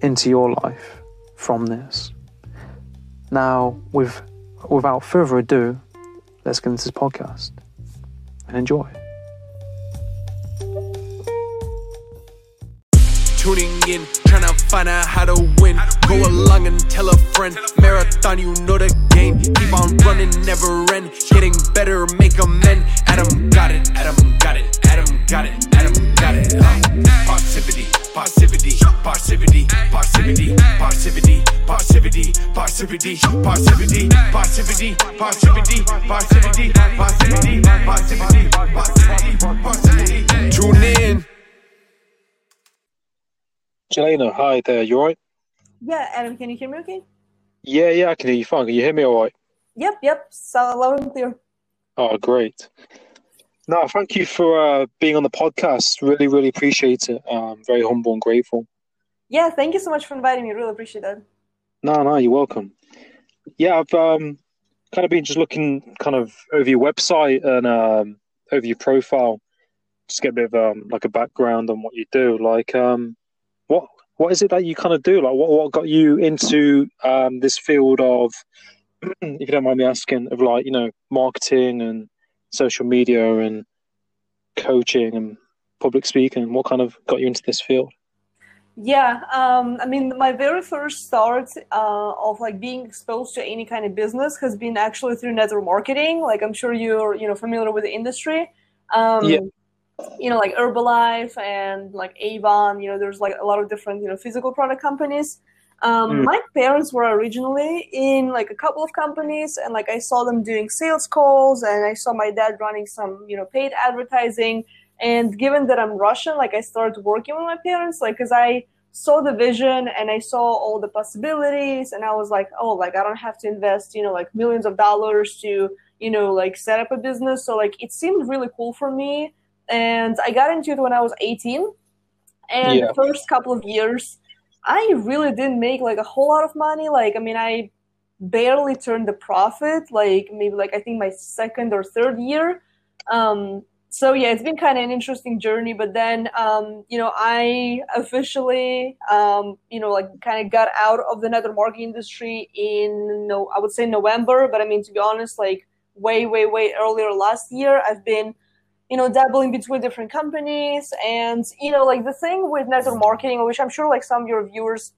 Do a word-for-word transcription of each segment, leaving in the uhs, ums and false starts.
into your life from this. Now, with, without further ado, let's get into this podcast and enjoy. Tuning in, trying to find out how to win. Go along and tell a friend. Marathon, you know the game. Keep on running, never end. Getting better, make amend. Adam got it, Adam got it, Adam got it, Adam got it. Parrsitivity, Parrsitivity, Parrsitivity, Parrsitivity, Parrsitivity, Parrsitivity, Parrsitivity, Parrsitivity, Parrsitivity, Parrsitivity, Parrsitivity, Parrsitivity, Parrsitivity, Parrsitivity, Parrsitivity. Tune in. Jelena, hi there, you alright? Yeah, Adam, can you hear me okay? Yeah, yeah, I can hear you fine. Can you hear me alright? Yep, yep, so loud and clear. Oh, great. No, thank you for uh, being on the podcast. Really, really appreciate it. I'm very humble and grateful. Yeah, thank you so much for inviting me. Really appreciate that. No, no, you're welcome. Yeah, I've um, kind of been just looking kind of over your website and um, over your profile. Just get a bit of um, like a background on what you do. Like, um, What what is it that you kind of do? Like, what, what got you into um, this field of, if you don't mind me asking, of like, you know, marketing and social media and coaching and public speaking? What kind of got you into this field? Yeah, um, I mean, my very first start uh, of like being exposed to any kind of business has been actually through network marketing. Like, I'm sure you're you know familiar with the industry. Um, yeah. You know, like Herbalife and like Avon, you know, there's like a lot of different, you know, physical product companies. Um, mm. My parents were originally in like a couple of companies, and like I saw them doing sales calls, and I saw my dad running some, you know, paid advertising. And given that I'm Russian, like I started working with my parents, like, cause I saw the vision and I saw all the possibilities, and I was like, oh, like I don't have to invest, you know, like millions of dollars to, you know, like set up a business. So like, it seemed really cool for me. And I got into it when I was eighteen, and yeah. The first couple of years, I really didn't make like a whole lot of money. Like, I mean, I barely turned the profit, like maybe like I think my second or third year. Um, so yeah, it's been kind of an interesting journey. But then, um, you know, I officially, um, you know, like kind of got out of the network marketing industry in, no, I would say November, but I mean, to be honest, like way, way, way earlier last year, I've been you know, dabbling between different companies. And, you know, like the thing with network marketing, which I'm sure like some of your viewers,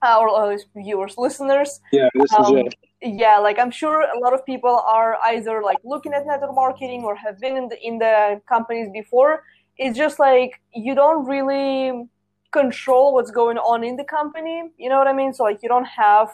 our uh, viewers, listeners. Yeah, listeners, um, yeah. Yeah, like I'm sure a lot of people are either like looking at network marketing or have been in the, in the companies before. It's just like, you don't really control what's going on in the company. You know what I mean? So like you don't have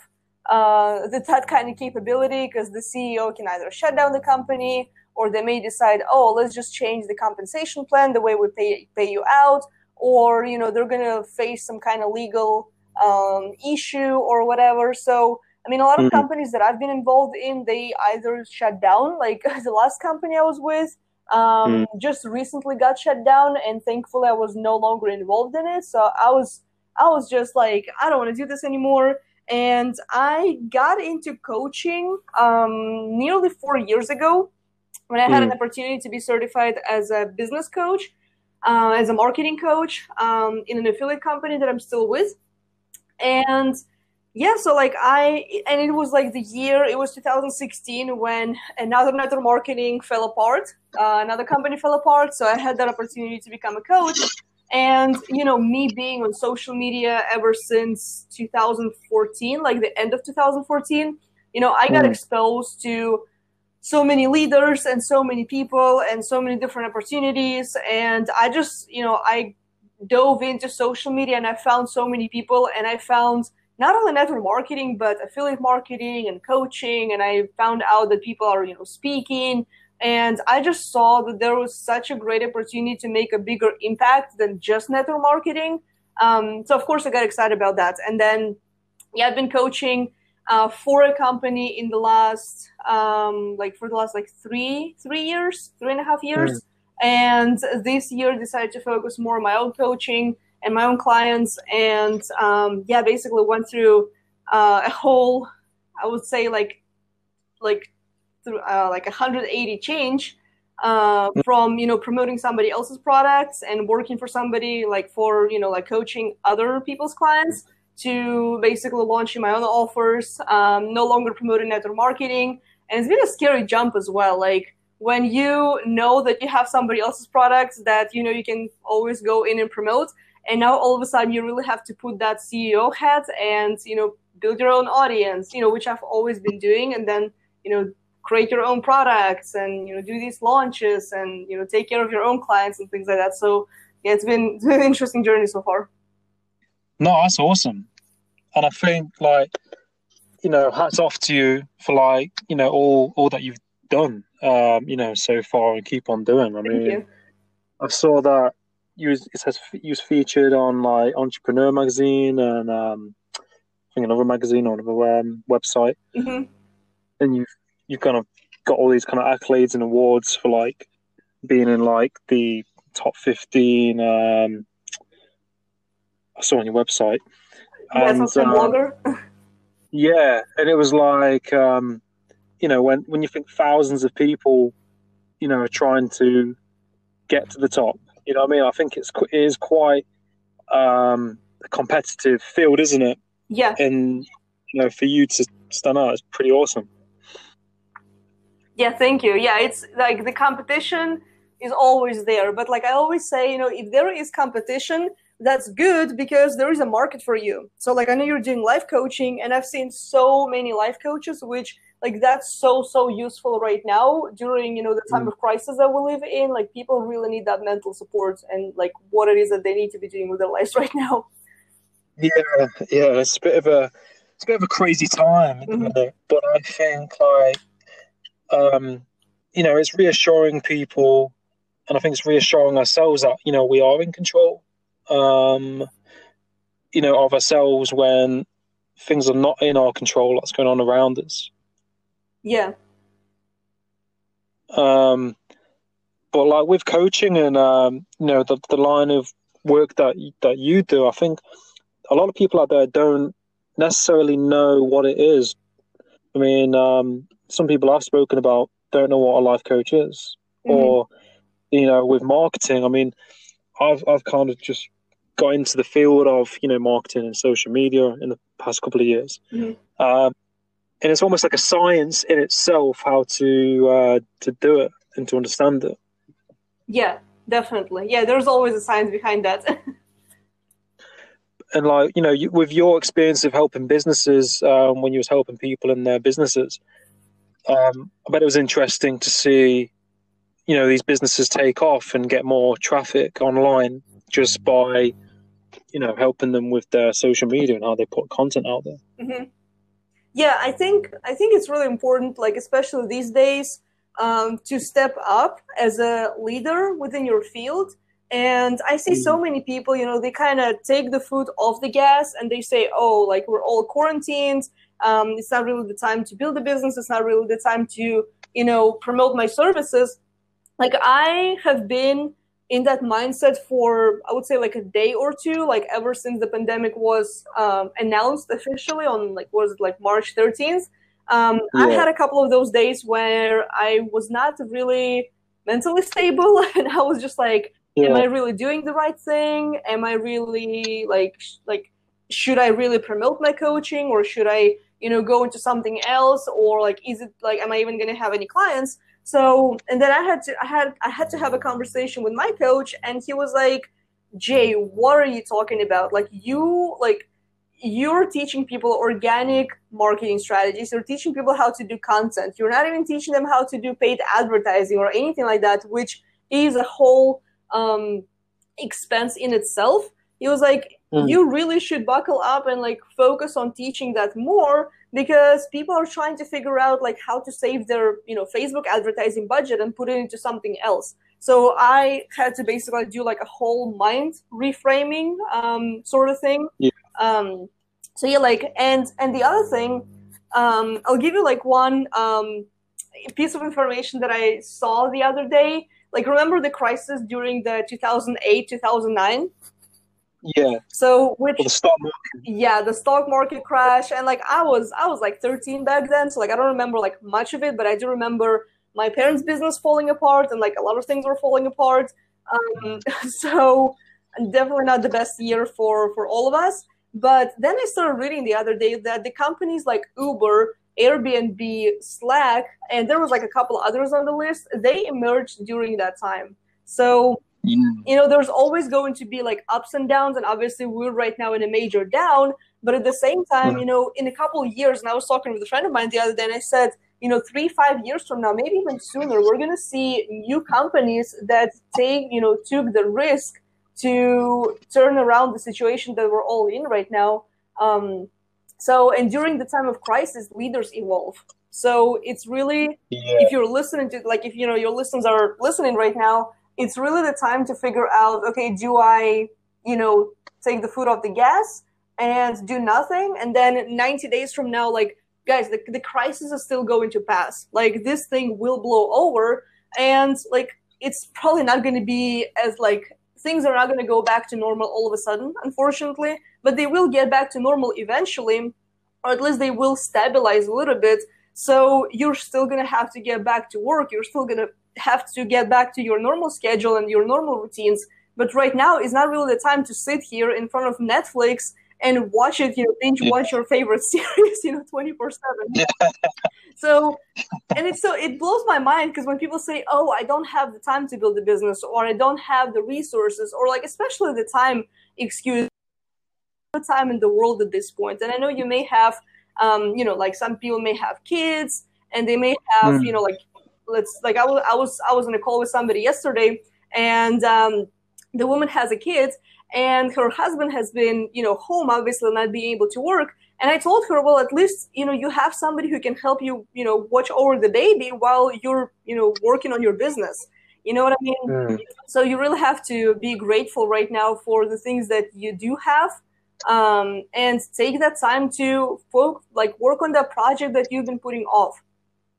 uh, the, that kind of capability, because the C E O can either shut down the company, or they may decide, oh, let's just change the compensation plan, the way we pay pay you out, or you know they're gonna face some kind of legal um, issue or whatever. So I mean, a lot of mm-hmm. companies that I've been involved in, they either shut down. Like the last company I was with, um, mm-hmm. just recently got shut down, and thankfully I was no longer involved in it. So I was I was just like, I don't want to do this anymore. And I got into coaching um, nearly four years ago, when I had an opportunity to be certified as a business coach, uh, as a marketing coach um, in an affiliate company that I'm still with. And yeah, so like I, and it was like the year, it was two thousand sixteen when another network marketing fell apart, uh, another company fell apart. So I had that opportunity to become a coach. And, you know, me being on social media ever since two thousand fourteen, like the end of two thousand fourteen, you know, I got mm. exposed to so many leaders and so many people and so many different opportunities. And I just, you know, I dove into social media and I found so many people, and I found not only network marketing, but affiliate marketing and coaching. And I found out that people are, you know, speaking. And I just saw that there was such a great opportunity to make a bigger impact than just network marketing. Um, so, of course, I got excited about that. And then, yeah, I've been coaching uh, for a company in the last, um, like, for the last, like, three, three years, three and a half years. Mm. And this year, I decided to focus more on my own coaching and my own clients. And, um, yeah, basically went through uh, a whole, I would say, like, like, Uh, like one hundred eighty change uh, from, you know, promoting somebody else's products and working for somebody, like for, you know, like coaching other people's clients, to basically launching my own offers, um, no longer promoting network marketing. And it's been a scary jump as well. Like when you know that you have somebody else's products that, you know, you can always go in and promote. And now all of a sudden you really have to put that C E O hat and, you know, build your own audience, you know, which I've always been doing. And then, you know, create your own products and, you know, do these launches and, you know, take care of your own clients and things like that. So, yeah, it's been, it's been an interesting journey so far. No, that's awesome. And I think, like, you know, hats off to you for, like, you know, all, all that you've done, um, you know, so far, and keep on doing. I Thank mean, you. I saw that you was, it says you was featured on, like, Entrepreneur Magazine and um, I think another magazine or another um, website. Mm-hmm. And you've You've kind of got all these kind of accolades and awards for, like, being in, like, the top fifteen. Um, I saw on your website. And, yes, I'm a blogger. Um, yeah, and it was like, um, you know, when, when you think thousands of people, you know, are trying to get to the top, you know what I mean? I think it's it is quite um, a competitive field, isn't it? Yeah. And, you know, for you to stand out is pretty awesome. Yeah, thank you. Yeah, it's like the competition is always there. But like I always say, you know, if there is competition, that's good because there is a market for you. So like I know you're doing life coaching, and I've seen so many life coaches, which like that's so, so useful right now during, you know, the time mm. of crisis that we live in. Like people really need that mental support and like what it is that they need to be doing with their lives right now. Yeah, yeah, it's a bit of a, it's a bit of a crazy time, isn't mm-hmm. it? But I think like, Um, you know, it's reassuring people, and I think it's reassuring ourselves that, you know, we are in control, um, you know, of ourselves when things are not in our control, that's going on around us. Yeah. Um, but like with coaching and, um, you know, the, the line of work that, that you do, I think a lot of people out there don't necessarily know what it is. I mean, um, some people I've spoken about don't know what a life coach is, mm-hmm. or, you know, with marketing, I mean, I've I've kind of just got into the field of, you know, marketing and social media in the past couple of years. Mm-hmm. Um, and it's almost like a science in itself, how to, uh, to do it and to understand it. Yeah, definitely. Yeah. There's always a science behind that. And like, you know, you, with your experience of helping businesses, um, when you was helping people in their businesses, Um, I bet it was interesting to see, you know, these businesses take off and get more traffic online just by, you know, helping them with their social media and how they put content out there. Mm-hmm. Yeah, I think I think it's really important, like especially these days, um, to step up as a leader within your field. And I see so many people, you know, they kind of take the foot off the gas and they say, oh, like we're all quarantined. Um, it's not really the time to build a business. It's not really the time to, you know, promote my services. Like I have been in that mindset for, I would say like a day or two, like ever since the pandemic was um, announced officially on like, was it like March thirteenth? Um, yeah. I had a couple of those days where I was not really mentally stable. And I was just like, yeah. Am I really doing the right thing? Am I really like, sh- like, should I really promote my coaching, or should I, you know, go into something else? Or like, is it like, am I even going to have any clients? So, and then I had to, I had, I had to have a conversation with my coach, and he was like, Jay, what are you talking about? Like you, like you're teaching people organic marketing strategies. You're teaching people how to do content. You're not even teaching them how to do paid advertising or anything like that, which is a whole um, expense in itself. It was like, mm-hmm. you really should buckle up and like focus on teaching that more, because people are trying to figure out like how to save their, you know, Facebook advertising budget and put it into something else. So I had to basically do like a whole mind reframing um, sort of thing. Yeah. Um, so yeah, like, and, and the other thing, um, I'll give you like one um, piece of information that I saw the other day. Like, remember the crisis during the two thousand eight, two thousand nine? Yeah. So which the stock market. Yeah, the stock market crash. And like I was I was like thirteen back then, so like I don't remember like much of it, but I do remember my parents' business falling apart, and like a lot of things were falling apart. Um, so definitely not the best year for, for all of us. But then I started reading the other day that the companies like Uber, Airbnb, Slack, and there was like a couple others on the list, they emerged during that time. So you know, there's always going to be like ups and downs, and obviously we're right now in a major down, but at the same time, yeah. you know, in a couple of years, and I was talking with a friend of mine the other day, and I said, you know, three, five years from now, maybe even sooner, we're going to see new companies that take, you know, took the risk to turn around the situation that we're all in right now. Um, so, and during the time of crisis, leaders evolve. So it's really, yeah. if you're listening to, like, if, you know, your listeners are listening right now, it's really the time to figure out, okay, do I, you know, take the foot off the gas and do nothing? And then ninety days from now, like, guys, the, the crisis is still going to pass. Like, this thing will blow over. And, like, it's probably not going to be as, like, things are not going to go back to normal all of a sudden, unfortunately. But they will get back to normal eventually, or at least they will stabilize a little bit. So you're still going to have to get back to work. You're still going to have to get back to your normal schedule and your normal routines, but right now is not really the time to sit here in front of Netflix and watch it, you know, binge yeah. watch your favorite series, you know, twenty-four seven. So, and it's so, it blows my mind, because when people say, oh, I don't have the time to build a business, or I don't have the resources, or like, especially the time, excuse the time in the world at this point. And I know you may have, um, you know, like some people may have kids, and they may have, mm. you know, like, Let's like I was I was I was on a call with somebody yesterday, and um, the woman has a kid, and her husband has been, you know, home, obviously not being able to work. And I told her, well, at least, you know, you have somebody who can help you, you know, watch over the baby while you're, you know, working on your business. You know what I mean? Mm. So you really have to be grateful right now for the things that you do have, um, and take that time to fo- like work on that project that you've been putting off.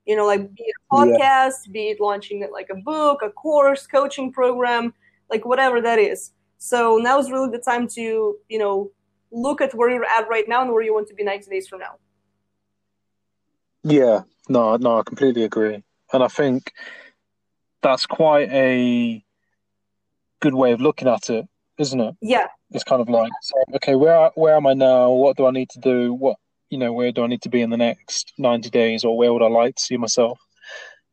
You know, like be it a podcast, yeah. be it launching like a book, a course, coaching program, like whatever that is. So now is really the time to, you know, look at where you're at right now and where you want to be ninety days from now. Yeah, no, no, I completely agree. And I think that's quite a good way of looking at it, isn't it? Yeah. It's kind of like, so, okay, where where am I now? What do I need to do? What? You know, where do I need to be in the next ninety days, or where would I like to see myself?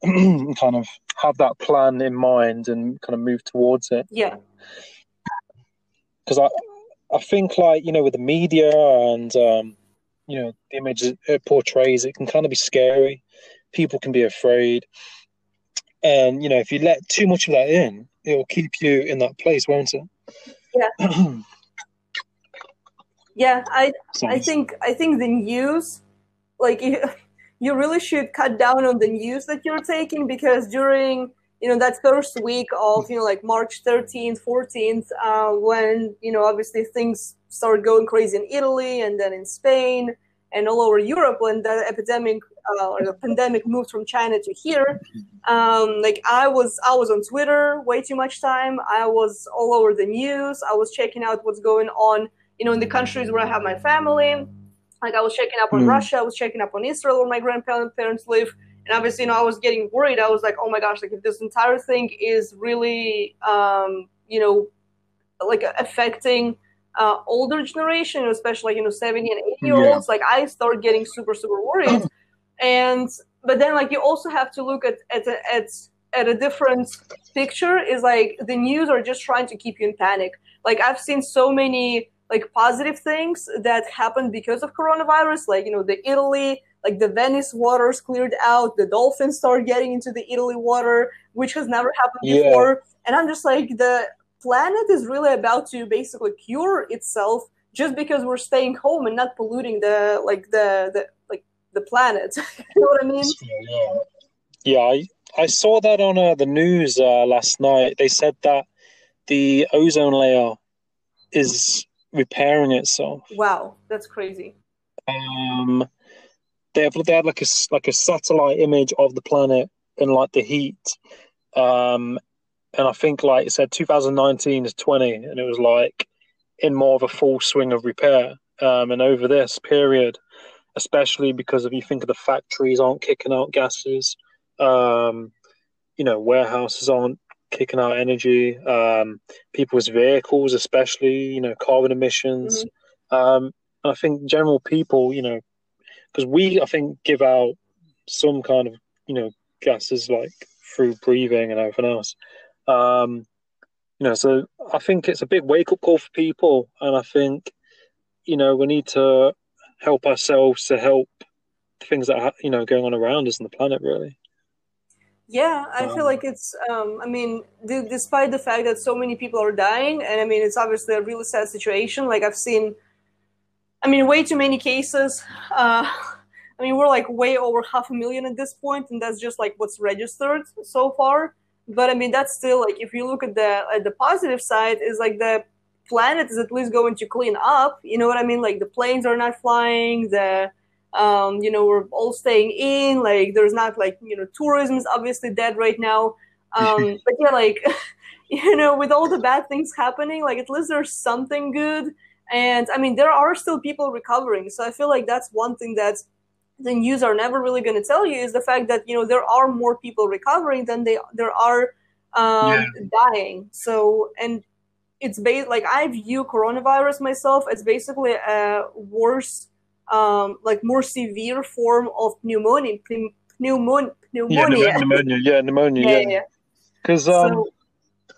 Kind of have that plan in mind and kind of move towards it. Yeah. Because I, I think, like, you know, with the media and, um, you know, the image it portrays, it can kind of be scary. People can be afraid. And, you know, if you let too much of that in, it will keep you in that place, won't it? Yeah. Yeah, I I think I think the news, like you, you really should cut down on the news that you're taking, because during, you know, that first week of, you know, like March thirteenth, fourteenth, uh, when, you know, obviously things started going crazy in Italy and then in Spain and all over Europe, when the epidemic uh, or the pandemic moved from China to here, um, like I was I was on Twitter way too much time. I was all over the news. I was checking out what's going on, you know, in the countries where I have my family. Like I was checking up on mm. Russia, I was checking up on Israel, where my grandparents live. And obviously, you know, I was getting worried. I was like, oh my gosh, like if this entire thing is really, um, you know, like affecting uh, older generation, especially, you know, seventy and eighty year olds, yeah. like I started getting super, super worried. And, but then like, you also have to look at, at, at, at a different picture is like the news are just trying to keep you in panic. Like I've seen so many like positive things that happened because of coronavirus, like, you know, the Italy, like the Venice waters cleared out, the dolphins start getting into the Italy water, which has never happened yeah. before. And I'm just like, the planet is really about to basically cure itself just because we're staying home and not polluting the, like the, the, like the planet. You know what I mean? Yeah. Yeah, I, I saw that on uh, the news uh, last night. They said that the ozone layer is repairing itself. Wow, that's crazy. Um, they have they had like a like a satellite image of the planet and like the heat, um, and I think like it said two thousand nineteen to twenty, and it was like in more of a full swing of repair. Um, and over this period, especially because if you think of the factories aren't kicking out gases. Um, you know, warehouses aren't kicking out energy. Um, people's vehicles, especially, you know, carbon emissions. Mm-hmm. Um, and I think general people, you know, because we, I think, give out some kind of, you know, gases like through breathing and everything else. Um, you know, so I think it's a big wake-up call for people. And I think, you know, we need to help ourselves to help the things that are, you know, going on around us and the planet, really. Yeah, I feel like it's, um, I mean, d- despite the fact that so many people are dying, and I mean, it's obviously a really sad situation. Like I've seen, I mean, way too many cases. Uh, I mean, we're like way over half a million at this point, and that's just like what's registered so far. But I mean, that's still like, if you look at the, at the positive side, is like the planet is at least going to clean up. You know what I mean? Like the planes are not flying, the... Um, you know, we're all staying in, like, there's not like, you know, tourism is obviously dead right now. Um, but yeah, like, you know, with all the bad things happening, like at least there's something good. And I mean, there are still people recovering. So I feel like that's one thing that the news are never really going to tell you is the fact that, you know, there are more people recovering than they, there are um, yeah. dying. So, and it's based, like I view coronavirus myself as basically a worse Um, like more severe form of pneumonia, pneum- pneumonia, pneumonia. Yeah, pneumonia, yeah, pneumonia, yeah. Because yeah. um, so,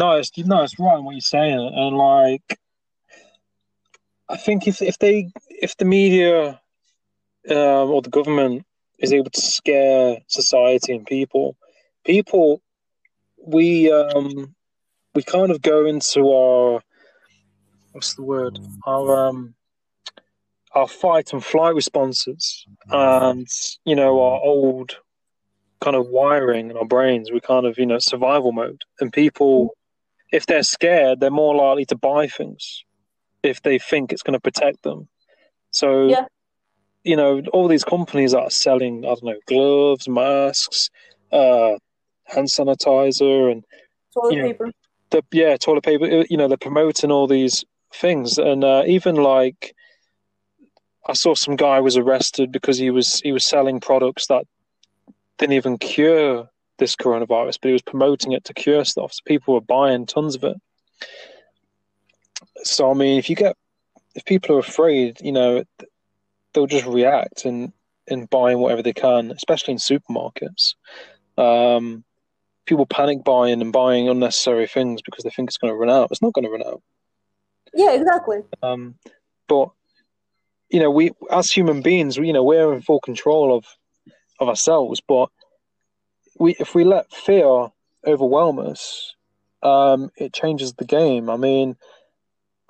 no, it's no, it's right what you're saying, and like, I think if if they if the media um, or the government is able to scare society and people, people, we um we kind of go into our what's the word our um. our fight and flight responses and, you know, our old kind of wiring in our brains, we kind of, you know, survival mode. And people, if they're scared, they're more likely to buy things if they think it's going to protect them. So, yeah. you know, all these companies that are selling, I don't know, gloves, masks, uh, hand sanitizer and... Toilet you know, paper. The, yeah, toilet paper. You know, they're promoting all these things. And uh, even like... I saw some guy was arrested because he was he was selling products that didn't even cure this coronavirus, but he was promoting it to cure stuff. So people were buying tons of it. So I mean, if you get if people are afraid, you know, they'll just react and and buying whatever they can, especially in supermarkets. Um, people panic buying and buying unnecessary things because they think it's going to run out. It's not going to run out. Yeah, exactly. Um, but. You know, we as human beings, we, you know, we're in full control of of ourselves. But we, if we let fear overwhelm us, um, it changes the game. I mean,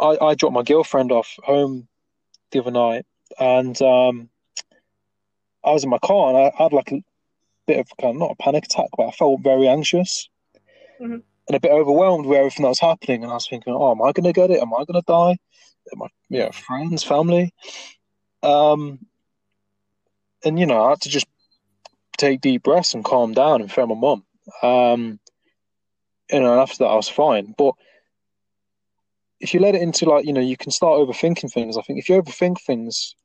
I, I dropped my girlfriend off home the other night, and um, I was in my car, and I, I had like a bit of kind of not a panic attack, but I felt very anxious mm-hmm. and a bit overwhelmed with everything that was happening. And I was thinking, oh, am I going to get it? Am I going to die? My you know, friends, family, um, and you know I had to just take deep breaths and calm down and phone my mum. Um, you know, and after that I was fine. But if you let it into like you know, you can start overthinking things. I think if you overthink things,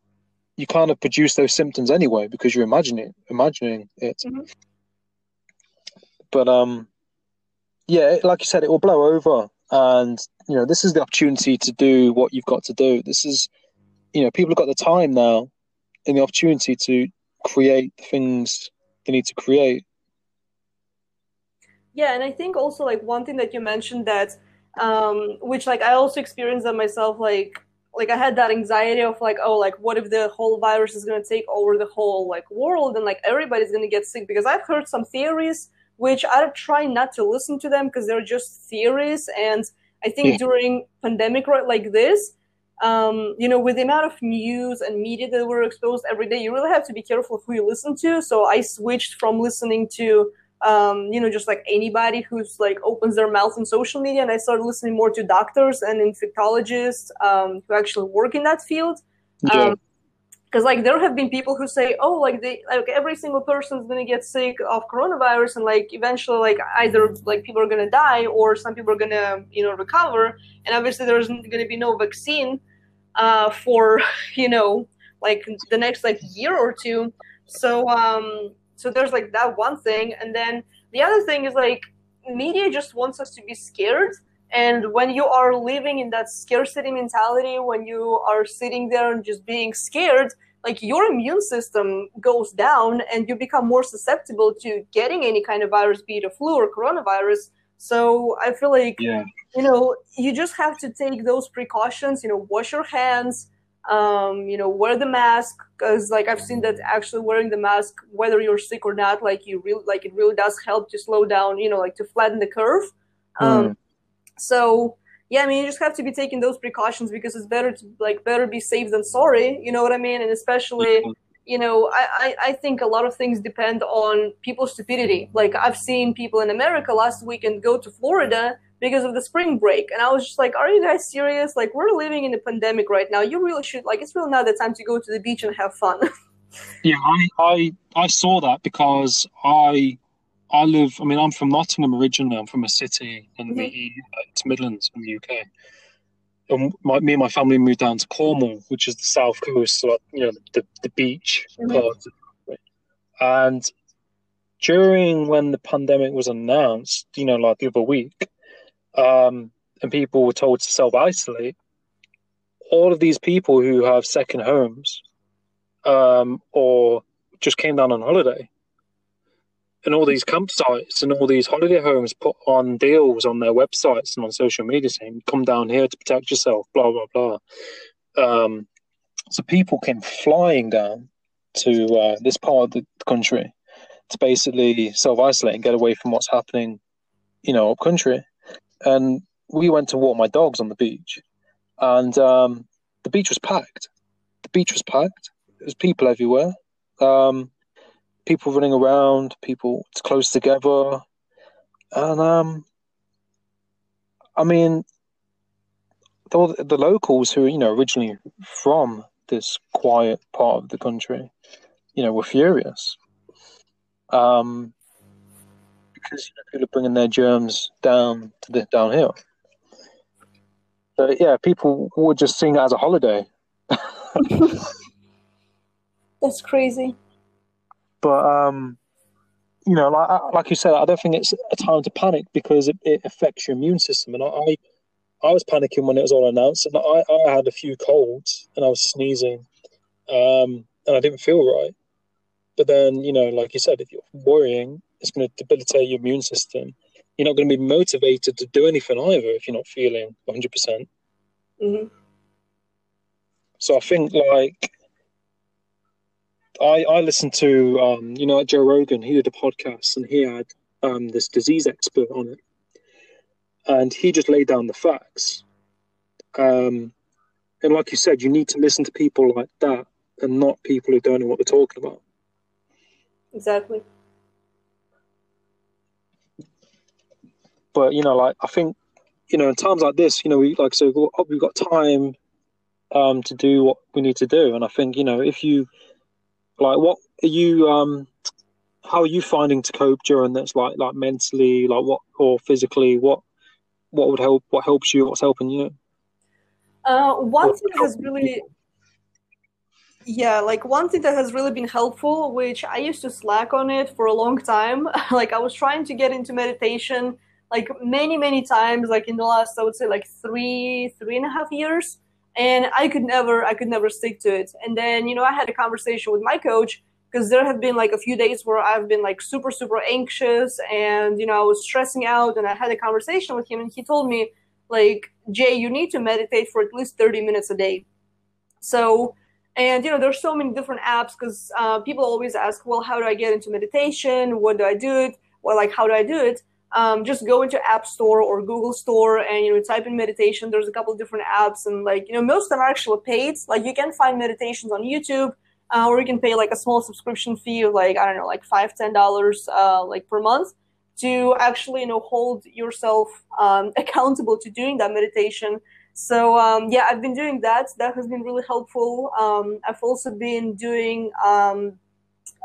you kind of produce those symptoms anyway because you're imagining imagining it. Mm-hmm. But um, yeah, like you said, it will blow over. And, you know, this is the opportunity to do what you've got to do. This is, you know, people have got the time now and the opportunity to create the things they need to create. Yeah. And I think also like one thing that you mentioned that, um, which like I also experienced that myself, like, like I had that anxiety of like, oh, like what if the whole virus is going to take over the whole like world and like everybody's going to get sick, because I've heard some theories, which I try not to listen to them because they're just theories. And I think yeah. during pandemic right, like this, um, you know, with the amount of news and media that we're exposed every day, you really have to be careful of who you listen to. So I switched from listening to, um, you know, just like anybody who's like opens their mouth on social media. And I started listening more to doctors and infectologists um, who actually work in that field. Yeah. Um, Because, like, there have been people who say, oh, like, they, like every single person's going to get sick of coronavirus and, like, eventually, like, either, like, people are going to die or some people are going to, you know, recover. And obviously there's going to be no vaccine uh, for, you know, like, the next, like, year or two. So, um, so there's, like, that one thing. And then the other thing is, like, media just wants us to be scared. And when you are living in that scarcity mentality, when you are sitting there and just being scared, like your immune system goes down and you become more susceptible to getting any kind of virus, be it a flu or coronavirus. So I feel like, yeah. you know, you just have to take those precautions, you know, wash your hands, um, you know, wear the mask. Because like I've seen that actually wearing the mask, whether you're sick or not, like you really, like it really does help to slow down, you know, like to flatten the curve. Um, mm. So, yeah, I mean, you just have to be taking those precautions because it's better to, like, better be safe than sorry, you know what I mean? And especially, you know, I, I, I think a lot of things depend on people's stupidity. Like, I've seen people in America last weekend go to Florida because of the spring break. And I was just like, are you guys serious? Like, we're living in a pandemic right now. You really should, like, it's really not the time to go to the beach and have fun. Yeah, I, I, I saw that because I... I live, I mean, I'm from Nottingham originally. I'm from a city in mm-hmm. the it's Midlands in the U K. And my, me and my family moved down to Cornwall, which is the south coast, so like, you know, the, the beach. Mm-hmm. And during when the pandemic was announced, you know, like the other week, um, and people were told to self-isolate, all of these people who have second homes um, or just came down on holiday, and all these campsites and all these holiday homes put on deals on their websites and on social media saying, come down here to protect yourself, blah, blah, blah. Um, so people came flying down to uh, this part of the country to basically self-isolate and get away from what's happening, you know, up country. And we went to walk my dogs on the beach. And um, the beach was packed. The beach was packed. There was people everywhere. Um People running around, people close together, and um, I mean, the, the locals who are, you know, originally from this quiet part of the country, you know, were furious, um, because you know, people are bringing their germs down to the down here. But yeah, people were just seeing it as a holiday. That's crazy. But, um, you know, like, like you said, I don't think it's a time to panic because it, it affects your immune system. And I, I I was panicking when it was all announced. And I, I had a few colds and I was sneezing um, and I didn't feel right. But then, you know, like you said, if you're worrying, it's going to debilitate your immune system. You're not going to be motivated to do anything either if you're not feeling one hundred percent. Mm-hmm. So I think, like... I, I listened to, um, you know, Joe Rogan, he did a podcast and he had um, this disease expert on it. And he just laid down the facts. Um, and like you said, you need to listen to people like that and not people who don't know what they're talking about. Exactly. But, you know, like, I think, you know, in times like this, you know, we like, so we've got time um, to do what we need to do. And I think, you know, if you... Like, what are you, um, how are you finding to cope during this, like, like mentally, like what, or physically, what, what would help, what helps you, what's helping you? Uh, one what thing that has really, you? yeah, like one thing that has really been helpful, which I used to slack on it for a long time. Like I was trying to get into meditation, like many, many times, like in the last, I would say like three, three and a half years. And I could never, I could never stick to it. And then, you know, I had a conversation with my coach because there have been like a few days where I've been like super, super anxious and, you know, I was stressing out, and I had a conversation with him and he told me like, Jay, you need to meditate for at least thirty minutes a day. So, and, you know, there's so many different apps because uh, people always ask, well, how do I get into meditation? What do I do it? Well, like, how do I do it? Um, just go into App Store or Google Store and, you know, type in meditation. There's a couple of different apps and, like, you know, most of them are actually paid. Like, you can find meditations on YouTube uh, or you can pay like a small subscription fee of like, I don't know, like five, ten dollars uh, like per month to actually, you know, hold yourself um, accountable to doing that meditation. So, um, yeah, I've been doing that. That has been really helpful. Um, I've also been doing um,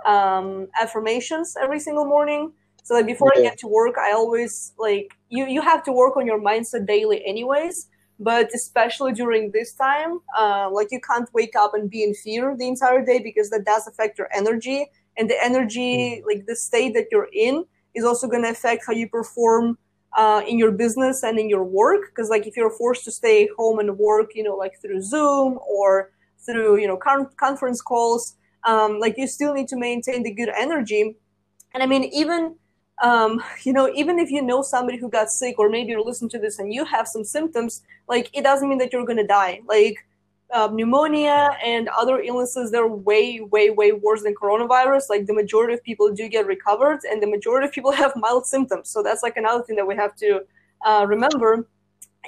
um, affirmations every single morning. So that before yeah. I get to work, I always, like, you, you have to work on your mindset daily anyways, but especially during this time, uh, like, you can't wake up and be in fear the entire day because that does affect your energy. And the energy, like, the state that you're in is also going to affect how you perform uh, in your business and in your work. Because, like, if you're forced to stay home and work, you know, like, through Zoom or through, you know, con- conference calls, um, like, you still need to maintain the good energy. And, I mean, even... Um, you know, even if you know somebody who got sick, or maybe you're listening to this and you have some symptoms, like, it doesn't mean that you're going to die. Like, uh, pneumonia and other illnesses, they're way, way, way worse than coronavirus. Like, the majority of people do get recovered, and the majority of people have mild symptoms. So that's, like, another thing that we have to uh, remember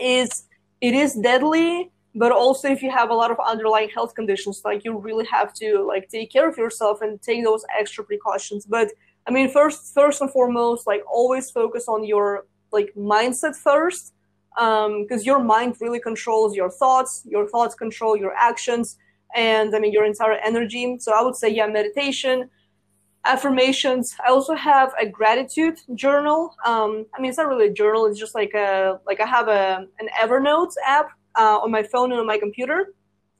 is it is deadly, but also if you have a lot of underlying health conditions, like, you really have to, like, take care of yourself and take those extra precautions. But I mean, first, first and foremost, like, always focus on your, like, mindset first, um, because your mind really controls your thoughts. Your thoughts control your actions, and I mean your entire energy. So I would say, yeah, meditation, affirmations. I also have a gratitude journal. Um, I mean, it's not really a journal. It's just like a like I have a an Evernote app uh, on my phone and on my computer,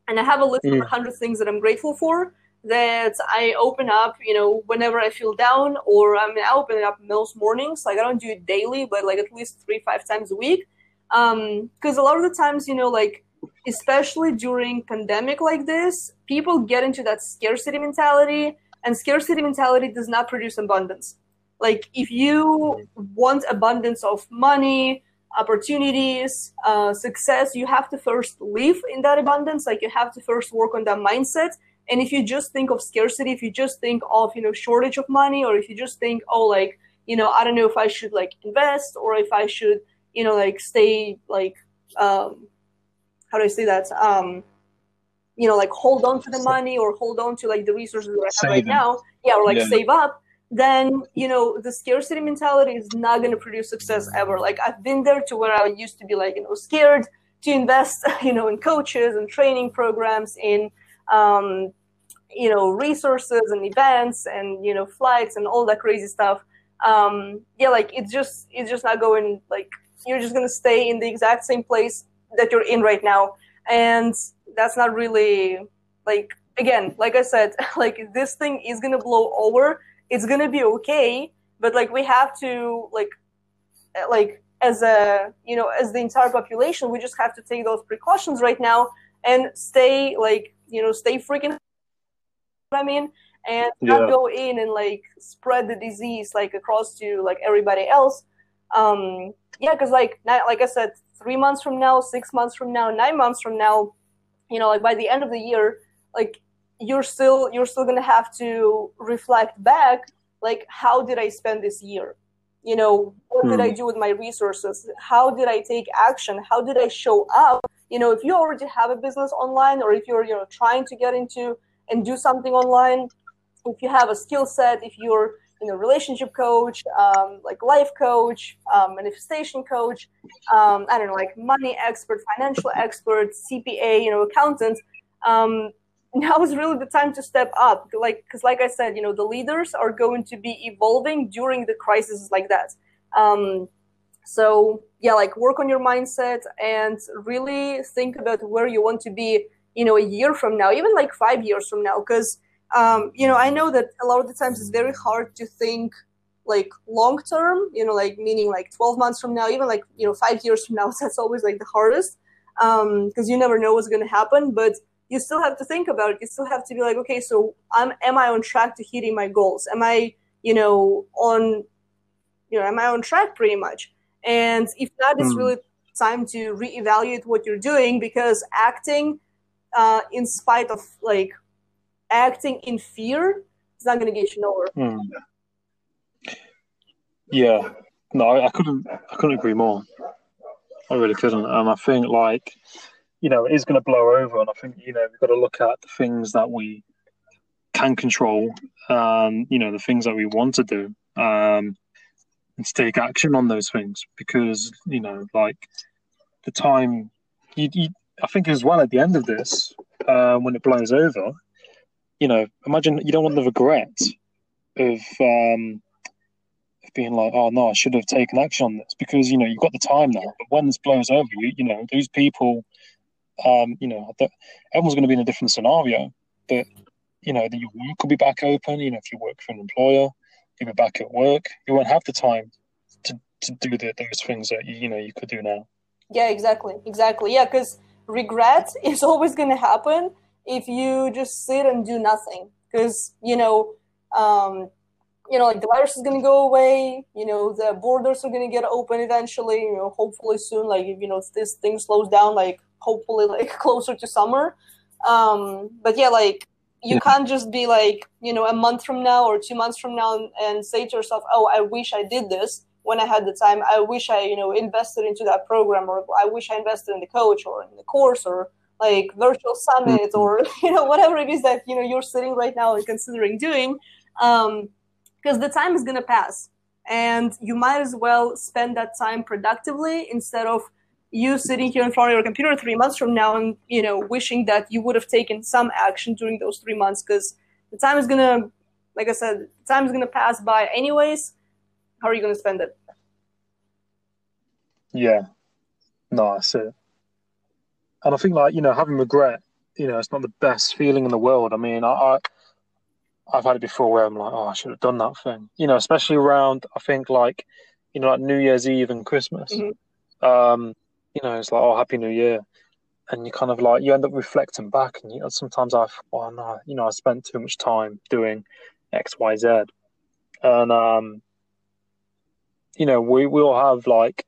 and I have a list mm. of one hundred things that I'm grateful for. That I open up, you know, whenever I feel down, or I mean, I open it up most mornings. Like, I don't do it daily, but like at least three, five times a week. Um, because a lot of the times, you know, like, especially during pandemic like this, people get into that scarcity mentality, and scarcity mentality does not produce abundance. Like, if you want abundance of money, opportunities, uh, success, you have to first live in that abundance. Like, you have to first work on that mindset. And if you just think of scarcity, if you just think of, you know, shortage of money, or if you just think, oh, like, you know, I don't know if I should, like, invest, or if I should, you know, like, stay, like, um, how do I say that? Um, you know, like, hold on to the money, or hold on to, like, the resources that I have right now. Yeah, or, like, yeah. save up. Then, you know, the scarcity mentality is not going to produce success ever. Like, I've been there to where I used to be, like, you know, scared to invest, you know, in coaches and training programs, in Um, you know, resources and events and, you know, flights and all that crazy stuff. Um, yeah, like, it's just, it's just not going, like, you're just going to stay in the exact same place that you're in right now. And that's not really, like, again, like I said, like, this thing is going to blow over. It's going to be okay. But, like, we have to, like, like, as a, you know, as the entire population, we just have to take those precautions right now and stay, like, you know, stay freaking, I mean, and yeah. not go in and, like, spread the disease, like, across to, like, everybody else. Um, yeah, because, like, not, like I said, three months from now, six months from now, nine months from now, you know, like, by the end of the year, like, you're still, you're still going to have to reflect back, like, how did I spend this year? You know, what mm. did I do with my resources? How did I take action? How did I show up? You know, if you already have a business online, or if you're, you know, trying to get into and do something online, if you have a skill set, if you're, you know, relationship coach, um, like life coach, um, manifestation coach, um, I don't know, like money expert, financial expert, C P A, you know, accountant, um, now is really the time to step up. Like, because like I said, you know, the leaders are going to be evolving during the crisis like that. Um, so, yeah, like, work on your mindset and really think about where you want to be, you know, a year from now, even like five years from now. Because, um, you know, I know that a lot of the times it's very hard to think like long term, you know, like meaning like twelve months from now, even like, you know, five years from now. That's always like the hardest because um, you never know what's going to happen. But you still have to think about it. You still have to be like, okay, so I'm, am I on track to hitting my goals? Am I, you know, on, you know, am I on track pretty much? And if not, it's mm. really time to reevaluate what you're doing, because acting uh, in spite of like acting in fear is not going to get you nowhere. Mm. Yeah, no, I, I couldn't, I couldn't agree more. I really couldn't. And I think like, you know, it is going to blow over. And I think, you know, we've got to look at the things that we can control, um, you know, the things that we want to do, um, and to take action on those things, because, you know, like the time you, you I think as well at the end of this, uh, when it blows over, you know, imagine you don't want the regret of, um, being like, oh no, I should have taken action on this, because you know you've got the time now. But when this blows over, you, you know those people, um, you know, everyone's going to be in a different scenario. But you know, your work will be back open. You know, if you work for an employer, you'll be back at work. You won't have the time to to do the, those things that you, you know you could do now. Yeah, exactly, exactly. Yeah, because regret is always going to happen if you just sit and do nothing. Because you know. Um, You know, like the virus is going to go away, you know, the borders are going to get open eventually, you know, hopefully soon, like, you know, this thing slows down, like, hopefully, like, closer to summer. Um, but, yeah, like, you yeah. can't just be, like, you know, a month from now or two months from now and, and say to yourself, oh, I wish I did this when I had the time. I wish I, you know, invested into that program, or I wish I invested in the coach or in the course or, like, virtual summit mm-hmm. or, you know, whatever it is that, you know, you're sitting right now and considering doing. Um Because the time is going to pass, and you might as well spend that time productively instead of you sitting here in front of your computer three months from now and, you know, wishing that you would have taken some action during those three months because the time is going to, like I said, the time is going to pass by anyways. How are you going to spend it? Yeah. No, that's it. And I think, like, you know, having regret, you know, it's not the best feeling in the world. I mean, I... I I've had it before where I'm like, oh, I should have done that thing. You know, especially around, I think, like, you know, like New Year's Eve and Christmas. Mm-hmm. Um, you know, it's like, oh, Happy New Year. And you kind of like, you end up reflecting back. And you know, sometimes I've, oh, no, you know, I spent too much time doing X, Y, Z. And, um, you know, we, we all have like,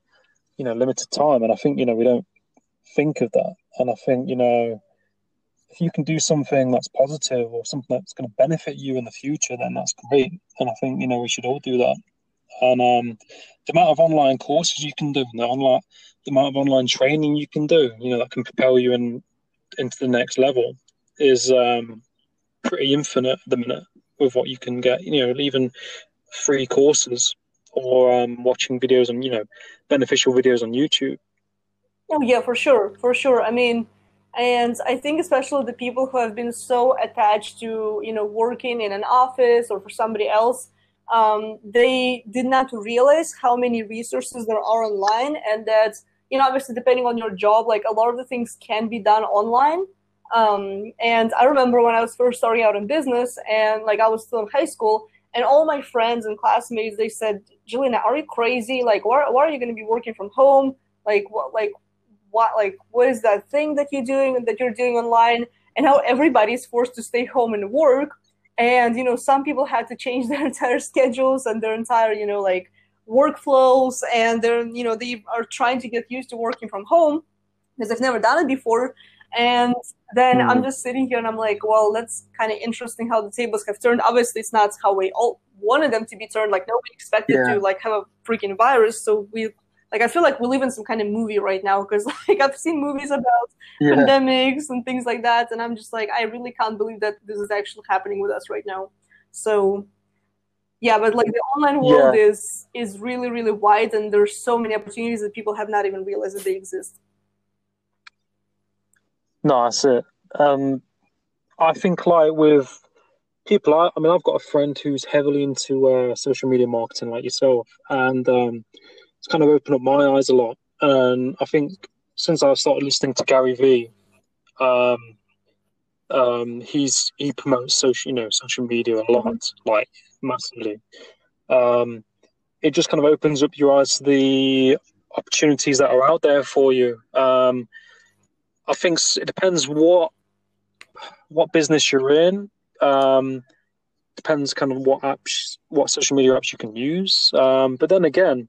you know, limited time. And I think, you know, we don't think of that. And I think, you know, if you can do something that's positive or something that's going to benefit you in the future, then that's great. And I think, you know, we should all do that. And um, the amount of online courses you can do, the online, the amount of online training you can do, you know, that can propel you in into the next level is um, pretty infinite at the minute with what you can get, you know, even free courses or um, watching videos on, you know, beneficial videos on YouTube. Oh, yeah, for sure. For sure. I mean, and I think especially the people who have been so attached to, you know, working in an office or for somebody else, um, they did not realize how many resources there are online, and that, you know, obviously depending on your job, like a lot of the things can be done online. Um, and I remember when I was first starting out in business and like I was still in high school, and all my friends and classmates, they said, Jelena, are you crazy? Like, why, why are you going to be working from home? Like, what, like, What like what is that thing that you're doing that you're doing online? And how everybody's forced to stay home and work, and you know some people had to change their entire schedules and their entire you know like workflows, and they're you know they are trying to get used to working from home because they've never done it before. And then mm-hmm. I'm just sitting here and I'm like, well, that's kind of interesting how the tables have turned. Obviously, it's not how we all wanted them to be turned. Like nobody expected yeah. to like have a freaking virus, so we. Like, I feel like we live in some kind of movie right now because, like, I've seen movies about yeah. pandemics and things like that. And I'm just like, I really can't believe that this is actually happening with us right now. So, yeah, but, like, the online world yeah. is is really, really wide. And there's so many opportunities that people have not even realized that they exist. No, that's it. Um, I think, like, with people, I, I mean, I've got a friend who's heavily into uh, social media marketing like yourself. And... Um, It's kind of opened up my eyes a lot, and I think since I started listening to Gary V, um, um, he's he promotes social, you know, social media a lot, mm-hmm. like massively. Um, it just kind of opens up your eyes to the opportunities that are out there for you. Um, I think it depends what what business you're in. Um, depends kind of what apps, what social media apps you can use. Um, but then again,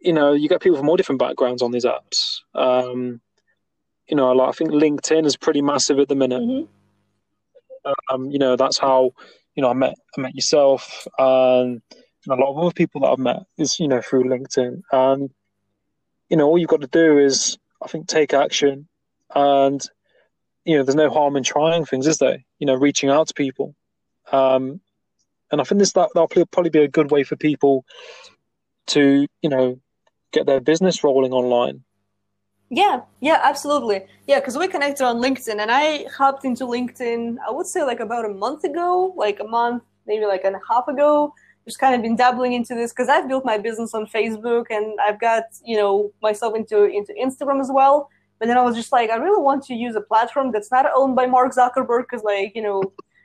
you know, you get people from all different backgrounds on these apps. Um, you know, like I think LinkedIn is pretty massive at the minute. Mm-hmm. Um, you know, that's how, you know, I met, I met yourself and, and a lot of other people that I've met is, you know, through LinkedIn. And, you know, all you've got to do is, I think, take action. And, you know, there's no harm in trying things, is there? You know, reaching out to people. Um, and I think this, that, that'll probably be a good way for people to, you know, get their business rolling online. Yeah, yeah, absolutely. Yeah, because we connected on LinkedIn and I hopped into LinkedIn, I would say like about a month ago, like a month, maybe like a half ago. Just kind of been dabbling into this because I've built my business on Facebook and I've got, you know, myself into, into Instagram as well. But then I was just like, I really want to use a platform that's not owned by Mark Zuckerberg because, like, you know,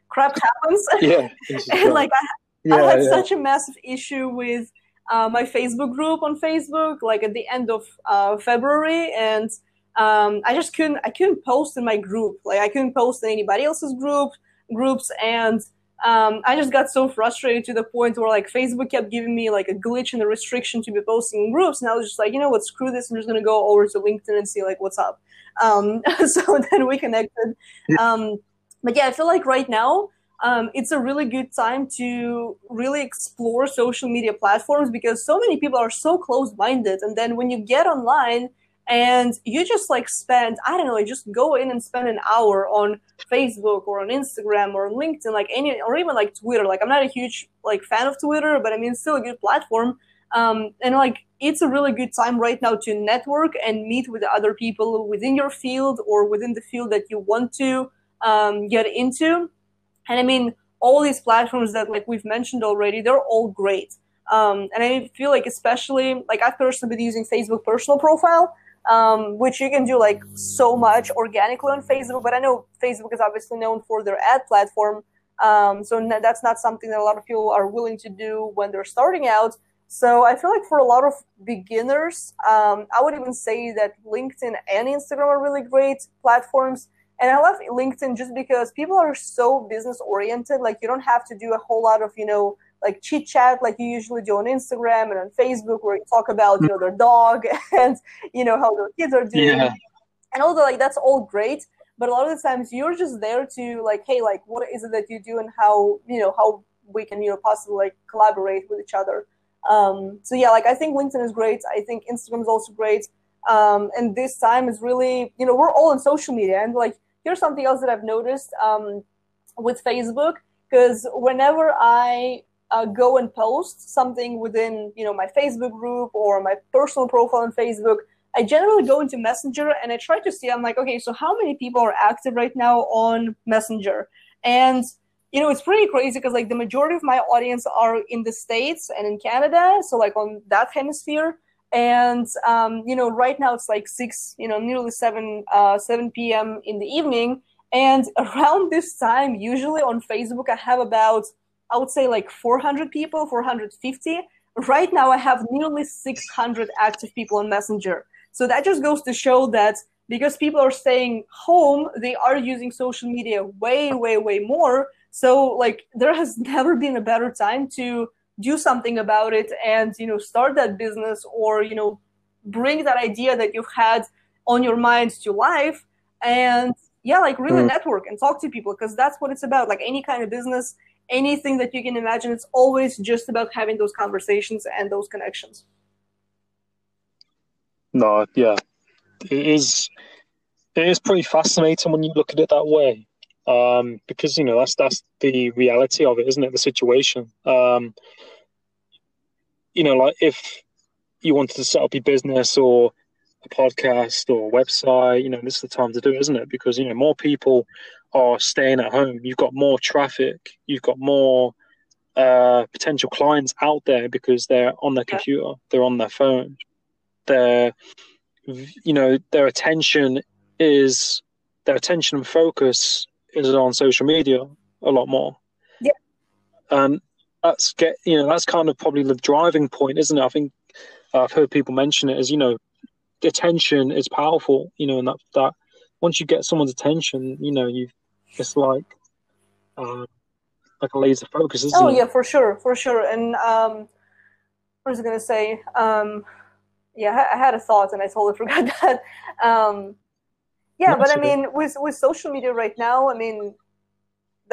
crap happens. Yeah, and like I, yeah, I had yeah. such a massive issue with uh, my Facebook group on Facebook, like at the end of uh, February, and um, I just couldn't, I couldn't post in my group, like I couldn't post in anybody else's group groups, and um, I just got so frustrated to the point where like Facebook kept giving me like a glitch and a restriction to be posting in groups, and I was just like, you know what, screw this, I'm just gonna go over to LinkedIn and see like what's up. Um, so then we connected. Um, but yeah, I feel like right now um, it's a really good time to really explore social media platforms because so many people are so closed-minded, and then when you get online and you just like spend, I don't know, you just go in and spend an hour on Facebook or on Instagram or on LinkedIn, like any, or even like Twitter. Like I'm not a huge like fan of Twitter, but I mean, it's still a good platform. Um, and like, it's a really good time right now to network and meet with other people within your field or within the field that you want to um, get into. And I mean, all these platforms that like we've mentioned already, they're all great. Um, and I feel like, especially like I've personally been using Facebook personal profile, Um, which you can do like so much organically on Facebook, but I know Facebook is obviously known for their ad platform. Um, so n- that's not something that a lot of people are willing to do when they're starting out. So I feel like for a lot of beginners, um, I would even say that LinkedIn and Instagram are really great platforms. And I love LinkedIn just because people are so business oriented. Like you don't have to do a whole lot of, you know, like chit chat like you usually do on Instagram and on Facebook where you talk about, you know, their dog and, you know, how their kids are doing. Yeah. And although like that's all great, but a lot of the times you're just there to like, hey, like what is it that you do and how, you know, how we can, you know, possibly like collaborate with each other. Um, so yeah, like I think LinkedIn is great. I think Instagram is also great. Um, and this time is really, you know, we're all on social media. And like, here's something else that I've noticed um, with Facebook, because whenever I uh, go and post something within, you know, my Facebook group or my personal profile on Facebook, I generally go into Messenger and I try to see, I'm like, okay, so how many people are active right now on Messenger? And, you know, it's pretty crazy because like the majority of my audience are in the States and in Canada. So like on that hemisphere. And, um, you know, right now it's like six, you know, nearly seven, uh, seven p.m. in the evening. And around this time, usually on Facebook, I have about, I would say like four hundred people, four hundred fifty. Right now, I have nearly six hundred active people on Messenger. So that just goes to show that because people are staying home, they are using social media way, way, way more. So like there has never been a better time to do something about it and, you know, start that business or, you know, bring that idea that you've had on your mind to life and, yeah, like really mm. network and talk to people because that's what it's about. Like any kind of business, anything that you can imagine, it's always just about having those conversations and those connections. No, yeah. It is, it is pretty fascinating when you look at it that way um, because, you know, that's, that's the reality of it, isn't it? The situation. Um, you know, like if you wanted to set up your business or a podcast or a website, you know, this is the time to do it, isn't it? Because, you know, more people are staying at home. You've got more traffic. You've got more uh, potential clients out there because they're on their computer. They're on their phone. Their, you know, their attention is, their attention and focus is on social media a lot more. Yeah. And that's, get, you know, that's kind of probably the driving point, isn't it? I think I've heard people mention it as, you know, attention is powerful, you know, and that, that once you get someone's attention, you know, you it's like uh, like a laser focus, isn't oh, it? Oh yeah, for sure, for sure. And um, what was I gonna say? Um, yeah, I had a thought and I totally forgot that. Um, yeah, That's but I mean, with with social media right now, I mean.